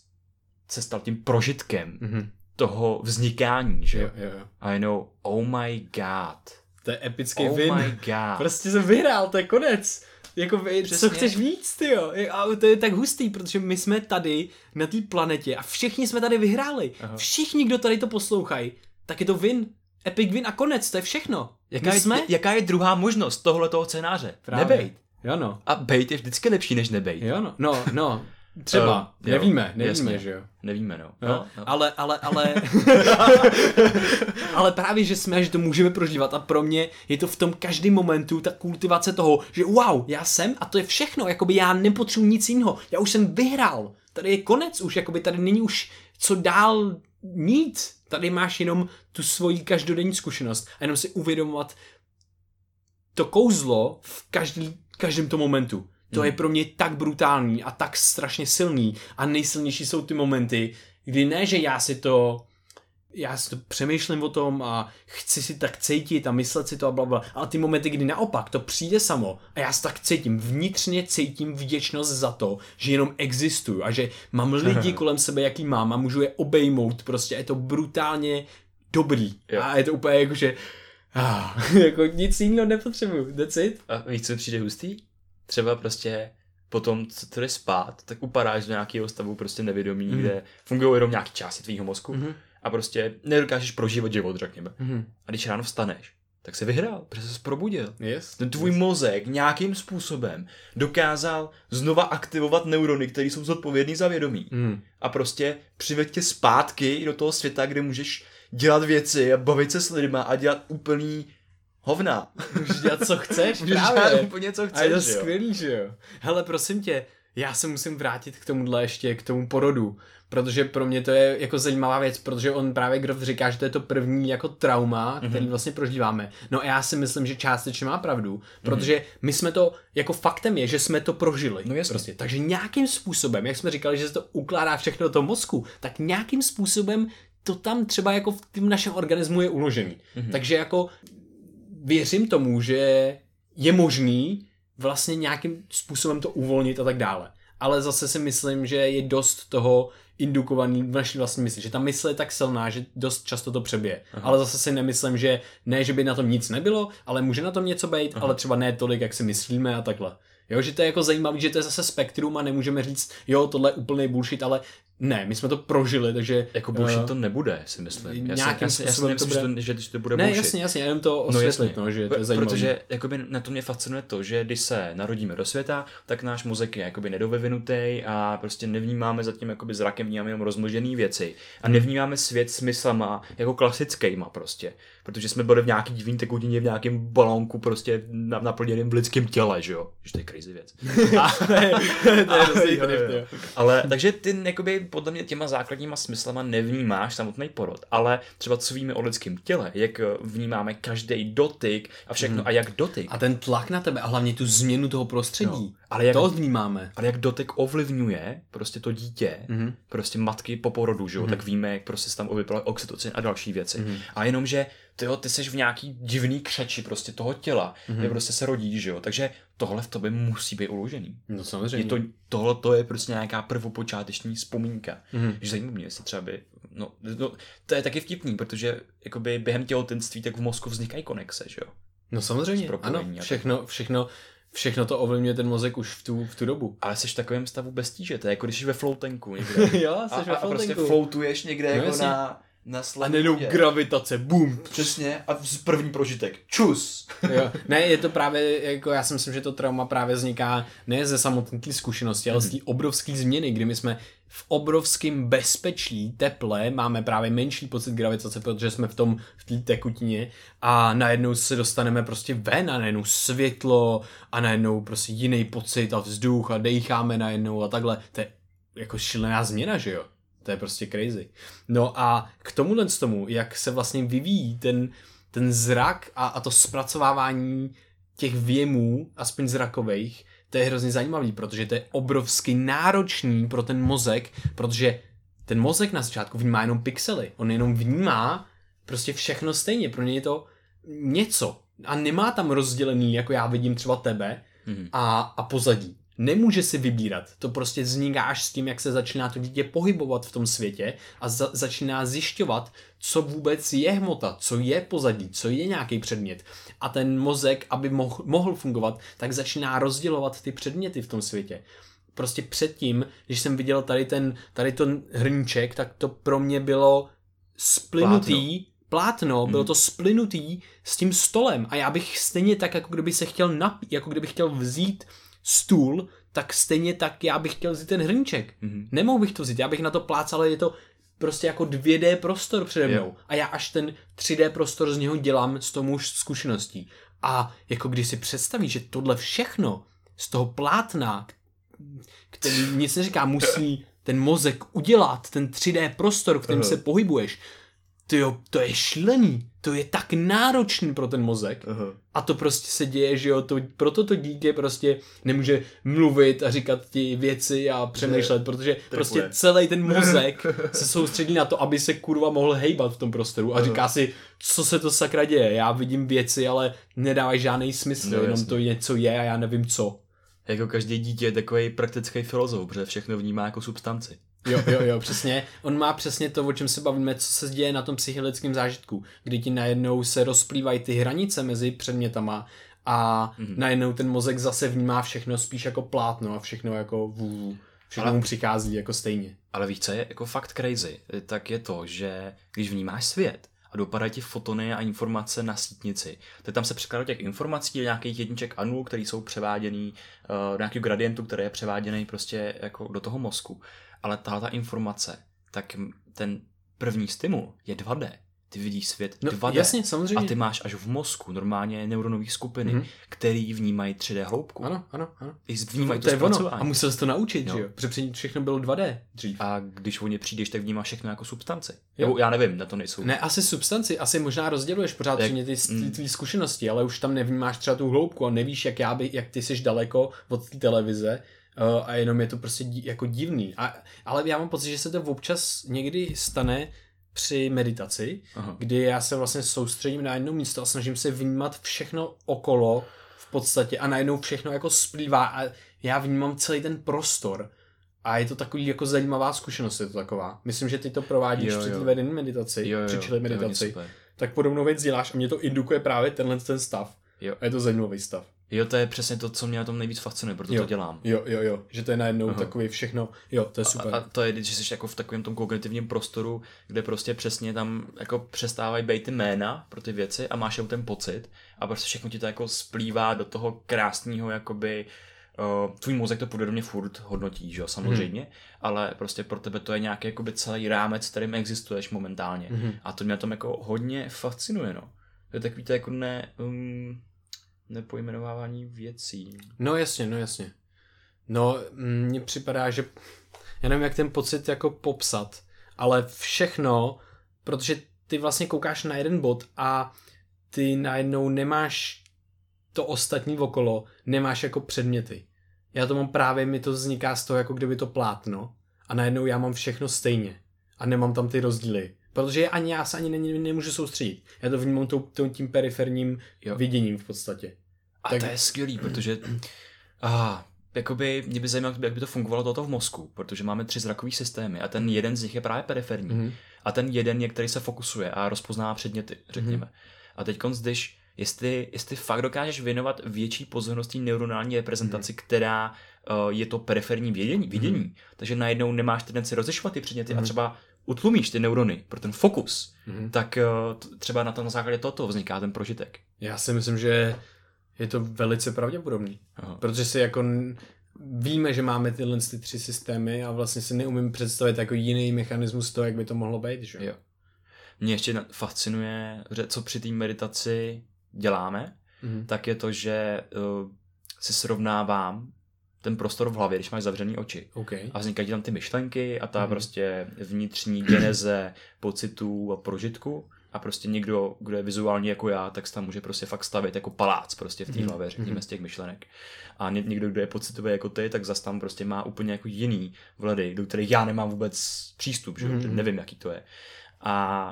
se stal tím prožitkem mm-hmm. toho vznikání, že jo, jo, jo. A jenom, oh my god. To je epický oh win. My god. Prostě jsem vyhrál, to je konec. Jako, přesně. Co chceš víc, tyjo. A to je tak hustý, protože my jsme tady na té planetě a všichni jsme tady vyhráli. Aha. Všichni, kdo tady to poslouchají, tak je to win. Epic win a konec, to je všechno. Jaká, jsme? Je, jaká je druhá možnost tohletoho scénáře? Právě. Nebejt. Jo no. A bejt je vždycky lepší, než nebejt. Jo no, no, no. Třeba, uh, nevíme, nevíme, jasně, že jo. Nevíme, no. no, no. Ale, ale, ale... ale právě, že jsme, že to můžeme prožívat a pro mě je to v tom každý momentu ta kultivace toho, že wow, já jsem a to je všechno, jakoby já nepotřebuji nic jiného, já už jsem vyhrál, tady je konec už, jakoby tady není už co dál mít, tady máš jenom tu svoji každodenní zkušenost a jenom si uvědomovat to kouzlo v každý, každém tom momentu. To je pro mě tak brutální a tak strašně silný a nejsilnější jsou ty momenty, kdy ne, že já si to já si to přemýšlím o tom a chci si tak cítit a myslet si to a blablabla, ale ty momenty, kdy naopak to přijde samo a já si tak cítím, vnitřně cítím vděčnost za to, že jenom existuju a že mám lidi kolem sebe, jaký mám a můžu je obejmout, prostě je to brutálně dobrý a je to úplně jako, že ah, jako nic jiného nepotřebuju, that's it. A víš, co přijde hustý? Třeba prostě potom, co to jde spát, tak upadáš do nějakého stavu prostě nevědomí, mm. kde fungují jenom nějaké části tvýho mozku mm. a prostě nedokážeš prožívat život, řekněme. Mm. A když ráno vstaneš, tak se vyhrál, protože se probudil. Yes. Ten tvůj yes. mozek nějakým způsobem dokázal znova aktivovat neurony, které jsou zodpovědný za vědomí. Mm. A prostě přiveď tě zpátky do toho světa, kde můžeš dělat věci a bavit se s lidma a dělat úplný hovna. Můžeš dělat, co chceš, můžeš právě. Úplně, co chceš, a je to skvělý, že jo. Hele, prosím tě, já se musím vrátit k tomuhle ještě, k tomu porodu, protože pro mě to je jako zajímavá věc, protože on právě Grof říká, že to je to první jako trauma, který mm-hmm. vlastně prožíváme. No a já si myslím, že částečně má pravdu, protože mm-hmm. my jsme to, jako faktem je, že jsme to prožili. No jasně. Prostě. Takže nějakým způsobem, jak jsme říkali, že se to ukládá všechno do toho mozku, tak nějakým způsobem to tam třeba jako v tom našem organismu je uložený. Mm-hmm. Takže jako věřím tomu, že je možný vlastně nějakým způsobem to uvolnit a tak dále. Ale zase si myslím, že je dost toho indukovaný v naší vlastní mysli. Že ta mysl je tak silná, že dost často to přebije. Aha. Ale zase si nemyslím, že ne, že by na tom nic nebylo, ale může na tom něco být, Aha. ale třeba ne tolik, jak si myslíme a takhle. Jo, že to je jako zajímavé, že to je zase spektrum a nemůžeme říct, jo, tohle je úplný bullshit, ale ne, my jsme to prožili, takže... Jako bullshit uh, to nebude, si myslím. Já nějakým si, způsobem já si nemyslím, to bude... že když to bude bullshit. Ne, jasně, jasně, jenom to osvětlit, no, no, že to je zajímavé. Protože jakoby na to mě fascinuje to, že když se narodíme do světa, tak náš mozek je jakoby nedovyvinutý a prostě nevnímáme zatím jakoby zrakem, vnímáme jenom rozmnožený věci a nevnímáme svět smyslama jako klasickýma prostě, protože jsme byli v nějaký divný tekutině, v nějakém balónku prostě naplněným v lidském těle, že jo? Že to je crazy věc. A, ale takže ty jakoby podle mě těma základníma smyslama nevnímáš samotný porod, ale třeba co víme o lidském těle, jak vnímáme každý dotyk a všechno mm. a jak dotyk. A ten tlak na tebe a hlavně tu změnu toho prostředí. No, ale jak, to vnímáme. Ale jak dotyk ovlivňuje prostě to dítě, mm. prostě matky po porodu, že jo, mm. tak víme, jak prostě se tam objevil oxytocin a další věci. Mm. A jenomže tyjo, ty seš v nějaký divný křeči prostě toho těla, mm-hmm. kde prostě se rodíš, že jo, takže tohle v tobě musí být uložený. No samozřejmě. Je to, tohle to je prostě nějaká prvopočáteční vzpomínka, mm-hmm. že zajímavé, jestli třeba by, no, no, to je taky vtipný, protože jakoby během těhotenství tak v mozku vznikají konexe, že jo. No samozřejmě, ano, všechno, všechno, všechno to ovlivňuje ten mozek už v tu, v tu dobu. Ale jsi v takovém stavu bez tíže, to je jako když jsi ve floatenku někde. Jo, jsi a, ve floatenku. A prostě floatuješ někde no, jako jsi... na... A nenou gravitace, bum. Přesně, a první prožitek, čus. Jo. Ne, je to právě, jako já si myslím, že to trauma právě vzniká ne ze samotné zkušenosti, ale z té obrovské změny, kdy my jsme v obrovském bezpečí, teple, máme právě menší pocit gravitace, protože jsme v tom, v té tekutině a najednou se dostaneme prostě ven a najednou světlo a najednou prostě jiný pocit a vzduch a dejcháme najednou a takhle. To je jako šílená změna, že jo? To je prostě crazy. No a k tomuhle tomu, jak se vlastně vyvíjí ten, ten zrak a, a to zpracovávání těch věmů, aspoň zrakových, to je hrozně zajímavý, protože to je obrovsky náročný pro ten mozek, protože ten mozek na začátku vnímá jenom pixely. On jenom vnímá prostě všechno stejně. Pro ně je to něco a nemá tam rozdělený, jako já vidím třeba tebe mm-hmm. a, a pozadí. Nemůže si vybírat. To prostě vzniká až s tím, jak se začíná to dítě pohybovat v tom světě a za- začíná zjišťovat, co vůbec je hmota, co je pozadí, co je nějaký předmět. A ten mozek, aby mohl, mohl fungovat, tak začíná rozdělovat ty předměty v tom světě. Prostě předtím, když jsem viděl tady ten, tady ten hrníček, tak to pro mě bylo splynutý, plátno, plátno mm. bylo to splynutý s tím stolem. A já bych stejně tak, jako kdyby se chtěl napít, jako kdyby chtěl vzít stůl, tak stejně tak já bych chtěl vzít ten hrníček. Mm-hmm. Nemohl bych to vzít, já bych na to plácal, ale je to prostě jako dvě dé prostor přede mnou. A já až ten tři dé prostor z něho dělám s tomu zkušeností. A jako když si představíš, že tohle všechno z toho plátna, který nic neříká, musí ten mozek udělat, ten tři dé prostor, v kterém uh-huh. se pohybuješ, tyjo, to je šílený, to je tak náročný pro ten mozek uh-huh. a to prostě se děje, že jo, to, proto to dítě prostě nemůže mluvit a říkat ti věci a přemýšlet, protože Tripuje. prostě celý ten mozek se soustředí na to, aby se kurva mohl hejbat v tom prostoru a uh-huh. říká si, co se to sakra děje, já vidím věci, ale nedávají žádný smysl, no, jenom jasný. To něco je a já nevím co. Jako každý dítě je takový praktický filozof, protože všechno vnímá jako substanci. Jo, jo, jo, přesně. On má přesně to, o čem se bavíme, co se děje na tom psychedelickém zážitku, kdy ti najednou se rozplývají ty hranice mezi předmětama a mm-hmm. najednou ten mozek zase vnímá všechno spíš jako plátno a všechno jako vů, všechno ale, mu přichází jako stejně. Ale víš, co je jako fakt crazy, tak je to, že když vnímáš svět a dopadají ti fotony a informace na sítnici. Teď tam se překládá těch informací, nějakých jedniček a nul, které jsou převáděný do nějakého gradientu, který je převáděný prostě jako do toho mozku. Ale tahle ta informace, tak ten první stimul je dva dé. Ty vidíš svět no, dva dé. Jasně, samozřejmě. A ty máš až v mozku normálně neuronové skupiny, mm-hmm. který vnímají tři dé hloubku. Ano, ano, ano. I vnímají to, to zpracování. A musel jsi to naučit, jo. že jo? Protože všechno bylo dva dé dřív. A když o ně přijdeš, tak vnímáš všechno jako substanci. Jo. Nebo já nevím, na to nejsou. Ne, asi substanci, asi možná rozděluješ pořád jak... ty mm. tvý zkušenosti, ale už tam nevnímáš třeba tu hloubku a nevíš, jak já by, jak ty jsi daleko od té televize. A jenom je to prostě dí, jako divný. A, ale já mám pocit, že se to občas někdy stane při meditaci, aha. kdy já se vlastně soustředím na jedno místo a snažím se vnímat všechno okolo v podstatě a najednou všechno jako splývá a já vnímám celý ten prostor a je to takový jako zajímavá zkušenost, je to taková. Myslím, že ty to provádíš jo, při té vedené meditaci, jo, jo, při čili meditaci, jo, tak podobnou věc děláš a mě to indukuje právě tenhle ten stav. Jo. A je to zajímavý stav. Jo, to je přesně to, co mě na tom nejvíc fascinuje, proto jo, to dělám. Jo, jo, jo, že to je najednou aha. takový všechno, jo, to je super. A, a to je, že jsi jako v takovém tom kognitivním prostoru, kde prostě přesně tam jako přestávají být ty jména pro ty věci a máš jenom ten pocit a prostě všechno ti to jako splývá do toho krásného, jakoby, uh, tvůj mozek to podvědomě furt hodnotí, že jo, samozřejmě, hmm. ale prostě pro tebe to je nějaký jakoby celý rámec, kterým existuješ momentálně hmm. a to mě na tom jako hodně fascinuje, no. To je takový to jako ne... Um, nepojmenovávání věcí. No jasně, no jasně. No, mně připadá, že já nevím, jak ten pocit jako popsat, ale všechno, protože ty vlastně koukáš na jeden bod a ty najednou nemáš to ostatní okolo, nemáš jako předměty. Já to mám právě, mi to vzniká z toho, jako kdyby to plátno a najednou já mám všechno stejně a nemám tam ty rozdíly. Protože ani já se ani nemůžu soustředit. Já to vnímám tou, tou tím periferním jo. viděním v podstatě. A tak... to je skvělý, protože ah, jakoby, mě by zajímalo, jak by to fungovalo toto v mozku, protože máme tři zrakové systémy a ten jeden z nich je právě periferní. Mm-hmm. A ten jeden je, který se fokusuje a rozpoznává předměty, řekněme. Mm-hmm. A teď když, jestli, jestli fakt dokážeš věnovat větší pozorností neuronální reprezentaci, mm-hmm. která uh, je to periferní vidění, vidění mm-hmm. takže najednou nemáš tendenci rozlišovat ty předměty mm-hmm. a třeba utlumíš ty neurony pro ten fokus, mm-hmm. tak třeba na, to, na základě tohoto vzniká ten prožitek. Já si myslím, že je to velice pravděpodobný, aha. protože si jako víme, že máme tyhle ty tři systémy a vlastně si neumím představit jako jiný mechanismus toho, jak by to mohlo být. Že? Jo. Mě ještě fascinuje, co při té meditaci děláme, mm-hmm. tak je to, že uh, si srovnávám ten prostor v hlavě, když máš zavřený oči. Okay. A vznikají tam ty myšlenky a ta mm. prostě vnitřní geneze pocitů a prožitku a prostě někdo, kdo je vizuální jako já, tak se tam může prostě fakt stavět jako palác prostě v té mm. hlavě, řekněme, mm. z těch myšlenek. A někdo, kdo je pocitový jako ty, tak zase tam prostě má úplně jako jiný vledy, do kterých já nemám vůbec přístup, že? Mm. Nevím, jaký to je. A,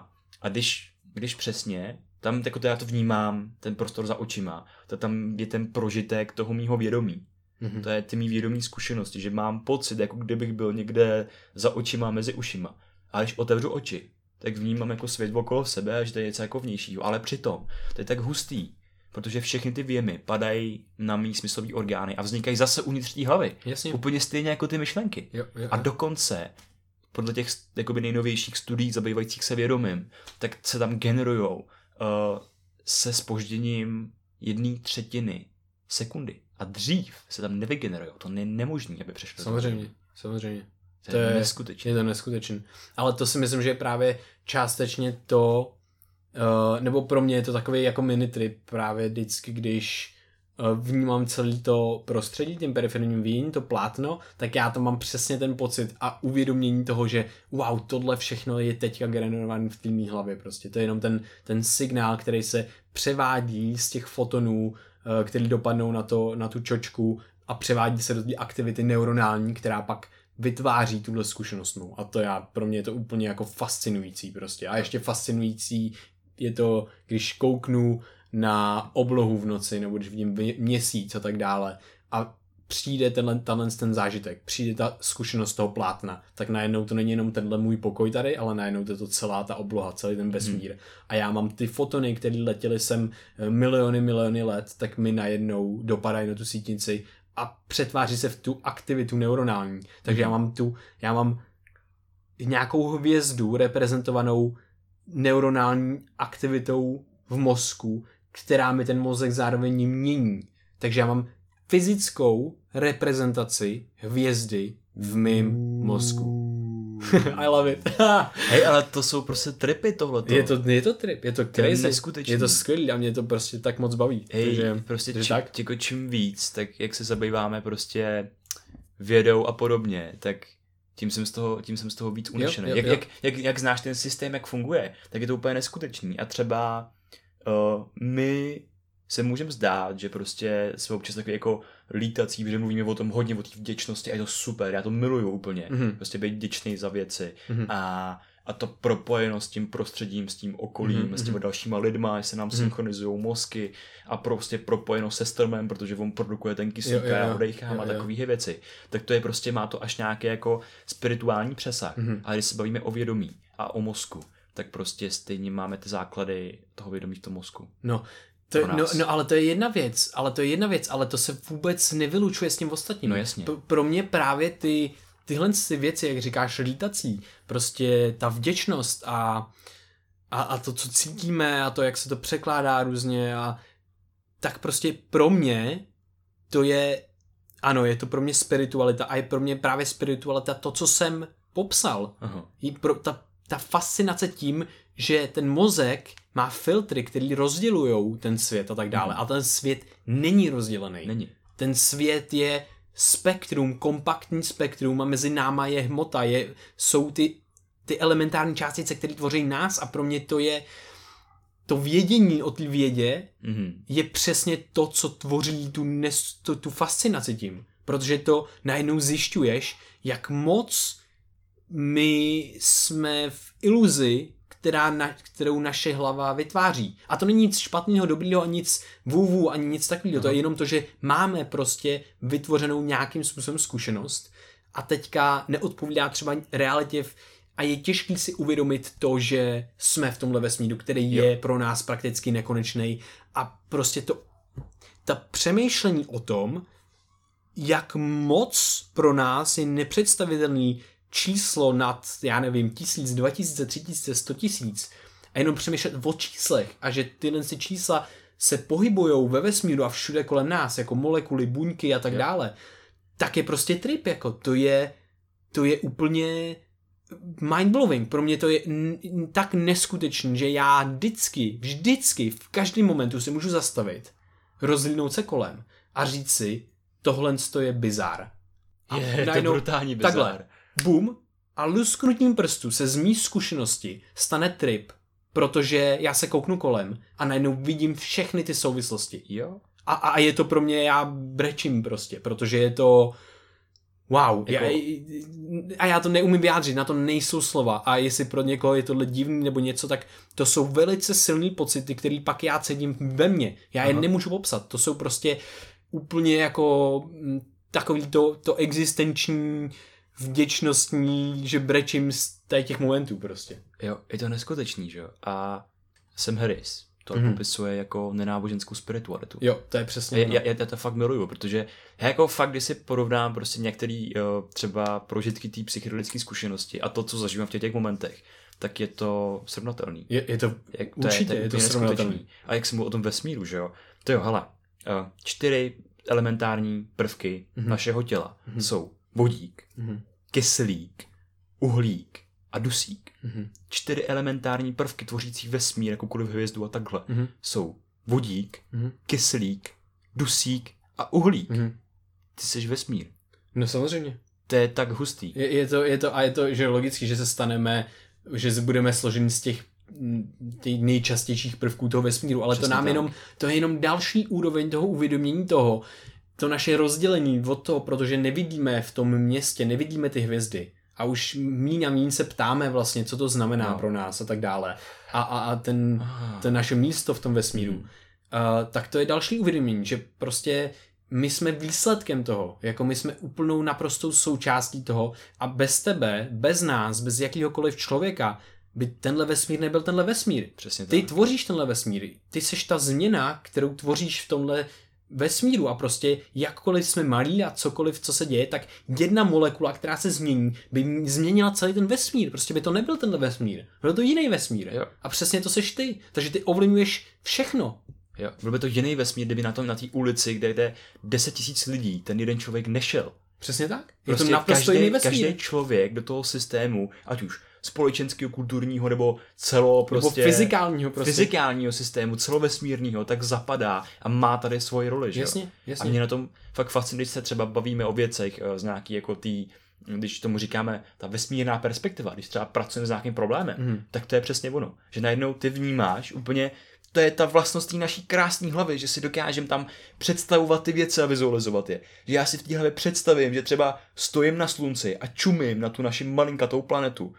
a když, když přesně Tam jako to já to vnímám, ten prostor za očima. To tam je ten prožitek toho mýho vědomí. Mm-hmm. To je ty mý vědomí zkušenosti, že mám pocit, jako kdybych byl někde za očima, mezi ušima. A když otevřu oči, tak vnímám jako svět okolo sebe, že to je něco jako vnějšího. Ale přitom, to je tak hustý, protože všechny ty věmy padají na mý smyslový orgány a vznikají zase uvnitř té hlavy. Jasně. Úplně stejně jako ty myšlenky. Jo, jo, jo. A dokonce, podle těch jakoby nejnovějších studií zabývajících se vědomím, tak se tam generujou uh, se zpožděním jedné třetiny sekundy. A dřív se tam nevygenerujou. To je nemožné, aby přešlo. Samozřejmě, samozřejmě. To je neskutečný. Je to neskutečný. Ale to si myslím, že je právě částečně to, uh, nebo pro mě je to takový jako mini trip právě vždycky, když uh, vnímám celý to prostředí, tím periferním výjení, to plátno, tak já tam mám přesně ten pocit a uvědomění toho, že wow, tohle všechno je teďka generované v té mý hlavě prostě. To je jenom ten, ten signál, který se převádí z těch fotonů, uh, který dopadnou na, to, na tu čočku a převádí se do té aktivity neuronální, která pak vytváří tuhle zkušenost. A to já, pro mě je to úplně jako fascinující prostě. A ještě fascinující je to, když kouknu na oblohu v noci, nebo když vidím měsíc a tak dále a přijde tenhle, tenhle ten zážitek, přijde ta zkušenost toho plátna, tak najednou to není jenom tenhle můj pokoj tady, ale najednou to je to celá ta obloha, celý ten vesmír. Hmm. A já mám ty fotony, které letěly sem miliony, miliony let, tak mi najednou dopadají na tu sítnici a přetváří se v tu aktivitu neuronální. Takže já mám tu, já mám nějakou hvězdu reprezentovanou neuronální aktivitou v mozku, která mi ten mozek zároveň mění. Takže já mám fyzickou reprezentaci hvězdy v mém mozku. I love it. Hej, ale to jsou prostě tripy tohleto. Je to, je to trip, je to crazy. Je, je to skvělý a mě to prostě tak moc baví. Hej, takže, prostě či, tak? Těko čím víc, tak jak se zabýváme prostě vědou a podobně, tak tím jsem z toho, tím jsem z toho víc unešený. Jak, jak, jak, jak znáš ten systém, jak funguje, tak je to úplně neskutečný. A třeba uh, my se můžeme zdát, že prostě jsme občas takový jako lítací, protože mluvíme o tom hodně, o té vděčnosti a je to super, já to miluju úplně, mm-hmm. prostě být vděčný za věci mm-hmm. a, a to propojeno s tím prostředím, s tím okolím, mm-hmm. s těmi dalšíma lidma, se nám mm-hmm. synchronizují mozky a prostě propojeno se stromem, protože on produkuje ten kyslík a já ho dejchám a takovýhle věci, tak to je prostě, má to až nějaký jako spirituální přesah, mm-hmm. ale když se bavíme o vědomí a o mozku, tak prostě stejně máme ty základy toho vědomí v tom mozku. No. To, no, no ale to je jedna věc, ale to je jedna věc, ale to se vůbec nevylučuje s tím ostatním. No jasně. P- pro mě právě ty, tyhle ty věci, jak říkáš, lítací, prostě ta vděčnost a, a, a to, co cítíme a to, jak se to překládá různě a tak prostě pro mě to je, ano, je to pro mě spiritualita a je pro mě právě spiritualita to, co jsem popsal. Aha. Je pro, ta, ta fascinace tím, že ten mozek má filtry, který rozdělujou ten svět a tak dále. A ten svět není rozdělený. Není. Ten svět je spektrum, kompaktní spektrum a mezi náma je hmota, je, jsou ty, ty elementární částice, které tvoří nás a pro mě to je to vědění o té vědě mm-hmm. je přesně to, co tvoří tu, nes, tu, tu fascinaci tím. Protože to najednou zjišťuješ, jak moc my jsme v iluzi, Která na, kterou naše hlava vytváří. A to není nic špatného, dobrýho, ani nic vůvů, ani nic takového. Aha. To je jenom to, že máme prostě vytvořenou nějakým způsobem zkušenost a teďka neodpovídá třeba realitě v, a je těžký si uvědomit to, že jsme v tomhle vesmíru, který je jo. pro nás prakticky nekonečný a prostě to ta přemýšlení o tom, jak moc pro nás je nepředstavitelný číslo nad, já nevím, tisíc, dva tisíce, tři tisíce, sto tisíc a jenom přemýšlet o číslech a že tyhle si čísla se pohybujou ve vesmíru a všude kolem nás, jako molekuly, buňky a tak yeah. dále, tak je prostě trip, jako to je, to je úplně mindblowing, pro mě to je n- n- tak neskutečný, že já vždycky, vždycky v každém momentu se můžu zastavit, rozlínout se kolem a říct si, tohle je bizár. A je to brutální bizár. Takhle. Bum a lusknutím prstu se z mý zkušenosti stane trip, protože já se kouknu kolem a najednou vidím všechny ty souvislosti. Jo. A, a je to pro mě, já brečím prostě, protože je to Wow, jako... já, a já to neumím vyjádřit, na to nejsou slova a jestli pro někoho je tohle divný nebo něco, tak to jsou velice silný pocity, který pak já cítím ve mně, já je Aha. nemůžu popsat, to jsou prostě úplně jako takový to, to existenční, vděčnostní, že brečím z těch momentů prostě. Jo, je to neskutečný, že jo, a Sam Harris to mm-hmm. popisuje jako nenáboženskou spiritualitu. Jo, to je přesně. Já, já, já to fakt miluju, protože já jako fakt, když si porovnám prostě některý jo, třeba prožitky té psychedelické zkušenosti a to, co zažívám v těch, těch momentech, tak je to srovnatelný. Je, je to jak, určitě, to je, je to srovnatelný. A jak jsem mluvil o tom vesmíru, že jo. To jo, hele, čtyři elementární prvky mm-hmm. našeho těla mm-hmm. jsou vodík, mm-hmm. kyslík, uhlík a dusík. Mm-hmm. Čtyři elementární prvky tvořící vesmír, jakoukoliv hvězdu a takhle, mm-hmm. jsou vodík, mm-hmm. kyslík, dusík a uhlík. Mm-hmm. Ty jsi vesmír. No samozřejmě. To je tak hustý. Je, je to, je to, a je to, že logicky, že se staneme, že budeme složeni z těch těch nejčastějších prvků toho vesmíru, ale Přesně to nám tak. jenom, to je jenom další úroveň toho uvědomění toho, to naše rozdělení od toho, protože nevidíme v tom městě, nevidíme ty hvězdy. A už míň a míň se ptáme vlastně, co to znamená no. pro nás a tak dále. A, a, a ten, ah. ten naše místo v tom vesmíru. Hmm. Uh, tak to je další uvědomění, že prostě my jsme výsledkem toho. Jako my jsme úplnou naprostou součástí toho. A bez tebe, bez nás, bez jakýhokoliv člověka by tenhle vesmír nebyl tenhle vesmír. Přesně ty tak. tvoříš tenhle vesmír. Ty seš ta změna, kterou tvoříš v tomhle vesmíru a prostě jakkoliv jsme malí a cokoliv, co se děje, tak jedna molekula, která se změní, by změnila celý ten vesmír. Prostě by to nebyl tenhle vesmír. Byl to jiný vesmír. Jo. A přesně to seš ty. Takže ty ovlivňuješ všechno. Jo. Byl by to jiný vesmír, kdyby na tom na té ulici, kde jde deset tisíc lidí, ten jeden člověk nešel. Přesně tak. Je prostě to naprosto jiný vesmír. Každý člověk do toho systému, ať už společenského, kulturního nebo celo prostě nebo fyzikálního, prostě. fyzikálního systému, celovesmírného, tak zapadá a má tady svoji roli, že jasně, jasně. A mě na tom fakt fascinuje, když se třeba bavíme o věcech z nějaký jako tý, když tomu říkáme ta vesmírná perspektiva, když třeba pracujeme s nějakým problémem, mm. tak to je přesně ono, že najednou ty vnímáš úplně, to je ta vlastnost té naší krásné hlavy, že si dokážem tam představovat ty věci a vizualizovat je. Že já si v té hlavě představím, že třeba stojím na slunci a čumím na tu naši malinkatou planetu.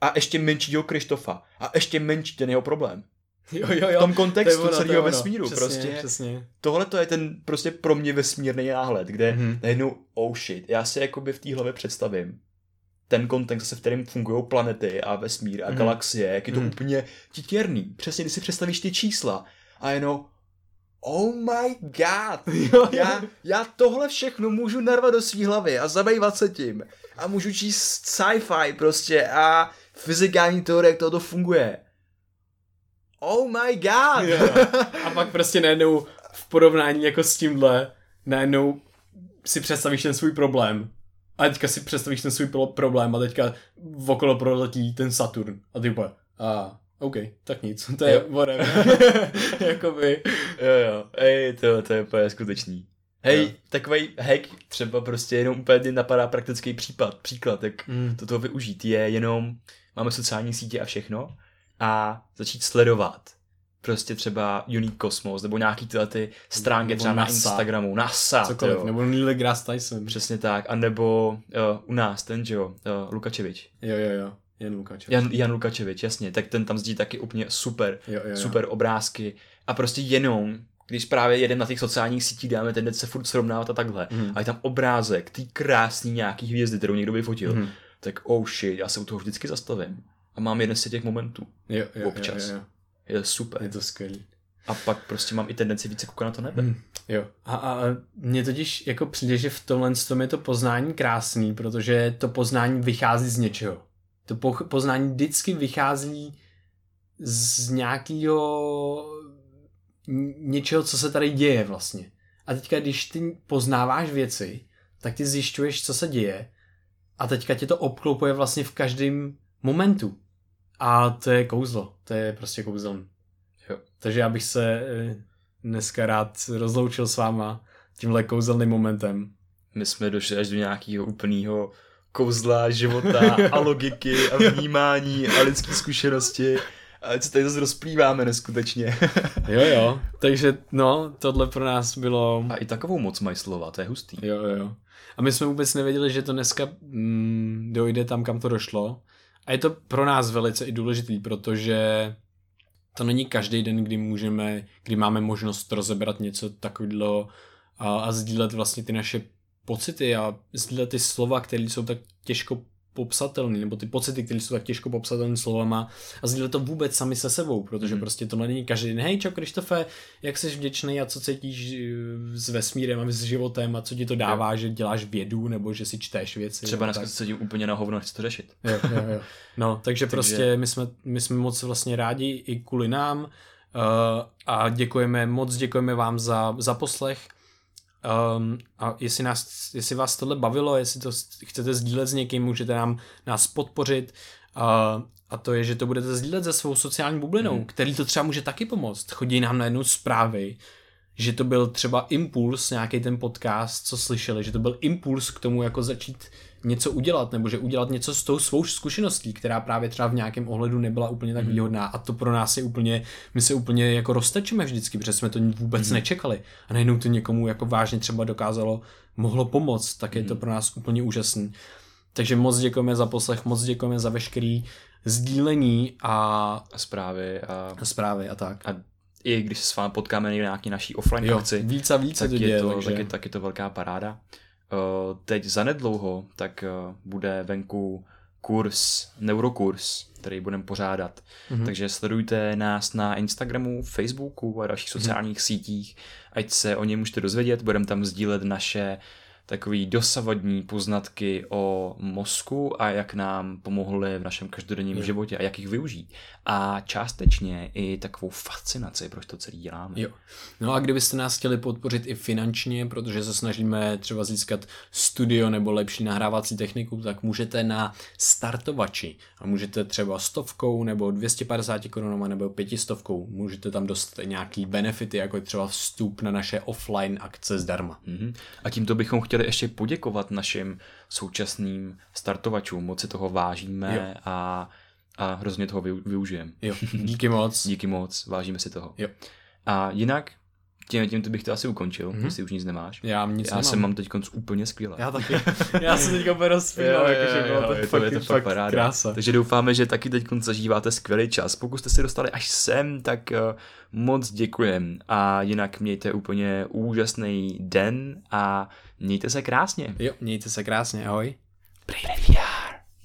A ještě menšího Krištofa. A ještě menší ten jeho problém. Jo, jo, jo. V tom kontextu to ono, celého to vesmíru. Přesně, prostě. Přesně. Tohle to je ten prostě pro mě vesmírný náhled, kde mm-hmm. najednou oh shit, já si jakoby v té hlavě představím ten kontext, v kterém fungují planety a vesmír a mm-hmm. galaxie, jak je to mm-hmm. úplně titěrný. Přesně, když si představíš ty čísla a jenom oh my god, jo, já, já tohle všechno můžu narvat do svý hlavy a zabývat se tím. A můžu číst sci-fi prostě a fyzikální teorie, jak tohoto funguje. Oh my god! Yeah. A pak prostě najednou v porovnání jako s tímhle, najednou si představíš ten svůj problém. A teďka si představíš ten svůj problém a teďka okolo proletí ten Saturn. A ty úplně, a OK, tak nic, to je whatever. Jakoby. Jo jo, ej, to, to je úplně skutečný. Hej, jo. Takovej hack třeba prostě jenom úplně napadá praktický případ, příklad, jak mm. toto využít je jenom, máme sociální sítě a všechno a začít sledovat prostě třeba Unique Cosmos nebo nějaký tyhle ty stránky nebo třeba NASA. Na Instagramu, NASA, cokoliv, nebo Neil deGrasse Tyson. Přesně tak, a nebo uh, u nás ten, že jo, uh, Lukačevič. Jo, jo, jo. Jan Lukačevič. Jan, Jan Lukačevič, jasně, tak ten tam zdí taky úplně super, jo, jo, jo. super obrázky a prostě jenom, když právě jedem na těch sociálních sítích, dáme tendence furt srovnávat a takhle, mm. a je tam obrázek, ty krásný nějaký hvězdy, kterou někdo vyfotil, mm. tak oh shit, já se u toho vždycky zastavím a mám jeden z těch momentů, jo, jo, občas, jo, jo, jo. Je super. Je to skvělý. A pak prostě mám i tendenci více koukat na to nebe. Mm, jo. A, a mně totiž jako přijde, že v tomhle tom je to poznání krásný, protože to poznání vychází z něčeho. To po, poznání vždycky vychází z nějakého něčeho, co se tady děje vlastně. A teďka, když ty poznáváš věci, tak ty zjišťuješ, co se děje a teďka tě to obklopuje vlastně v každém momentu. A to je kouzlo. To je prostě kouzelný. Jo. Takže já bych se dneska rád rozloučil s váma tímhle kouzelným momentem. My jsme došli až do nějakého úplného kouzla života a logiky a vnímání a lidské zkušenosti. Ale co tady zase rozplýváme neskutečně. Jo, jo. Takže no, tohle pro nás bylo... A i takovou moc mají slova, to je hustý. Jo, jo. A my jsme vůbec nevěděli, že to dneska mm, dojde tam, kam to došlo. A je to pro nás velice i důležitý, protože to není každý den, kdy můžeme, kdy máme možnost rozebrat něco takového a, a sdílet vlastně ty naše pocity a sdílet ty slova, které jsou tak těžko popsatelný, nebo ty pocity, které jsou tak těžko popsatelné slovama a sdílet to vůbec sami se sebou, protože mm. prostě to není každý den, hej čo Krištofe, jak jsi vděčný a co cítíš s vesmírem a s životem a co ti to dává, jo. Že děláš vědu nebo že si čteš věci. Třeba dneska se cítím úplně na hovno, chci to řešit. Jo, jo, jo. No, takže prostě my jsme, my jsme moc vlastně rádi i kvůli nám uh, a děkujeme, moc děkujeme vám za, za poslech. Um, a jestli, nás, jestli vás tohle bavilo, jestli to chcete sdílet s někým, můžete nám, nás podpořit uh, a to je, že to budete sdílet se svou sociální bublinou, mm. který to třeba může taky pomoct. Chodí nám najednou zprávy, že to byl třeba impuls, nějaký ten podcast, co slyšeli, že to byl impuls k tomu jako začít něco udělat, nebo že udělat něco s tou svou zkušeností, která právě třeba v nějakém ohledu nebyla úplně tak mm. výhodná a to pro nás je úplně, my se úplně jako roztečeme vždycky, protože jsme to vůbec mm. nečekali a najednou to někomu jako vážně třeba dokázalo, mohlo pomoct, tak je mm. to pro nás úplně úžasný. Takže moc děkujeme za poslech, moc děkujeme za veškerý sdílení a, a zprávy a... a zprávy a tak. A... I když se s vámi potkáme na nějaký naší offline akci, víc a víc tak, to je děje, to, takže... tak, je, tak je to velká paráda. Uh, teď zanedlouho tak uh, bude venku kurz, neurokurs, který budeme pořádat. Mm-hmm. Takže sledujte nás na Instagramu, Facebooku a dalších sociálních mm-hmm. sítích, ať se o něm můžete dozvědět, budeme tam sdílet naše takový dosavadní poznatky o mozku a jak nám pomohly v našem každodenním jo. životě a jak jich využít. A částečně i takovou fascinaci, proč to celý děláme. Jo. No a kdybyste nás chtěli podpořit i finančně, protože se snažíme třeba získat studio nebo lepší nahrávací techniku, tak můžete na startovači a můžete třeba stovkou nebo dvě stě padesát korunama nebo pětistovkou, můžete tam dostat nějaký benefity, jako třeba vstup na naše offline akce zdarma. Mhm. A tímto bychom chtěli ještě poděkovat našim současným startovačům. Moc si toho vážíme a, a hrozně toho využijeme. Jo, díky moc. Díky moc, vážíme si toho. Jo. A jinak, tím, tím to bych to asi ukončil, mm-hmm. jestli už nic nemáš. Já nic Já nemám. se mám teď konc úplně skvěle. Já taky. Já se teď úplně rozpínám. Je to fakt paráda. Krása. Takže doufáme, že taky teď konc zažíváte skvělý čas. Pokud jste si dostali až sem, tak uh, moc děkujem. A jinak mějte úplně úžasný den a mějte se krásně. Jo, mějte se krásně, ahoj. Brain V R.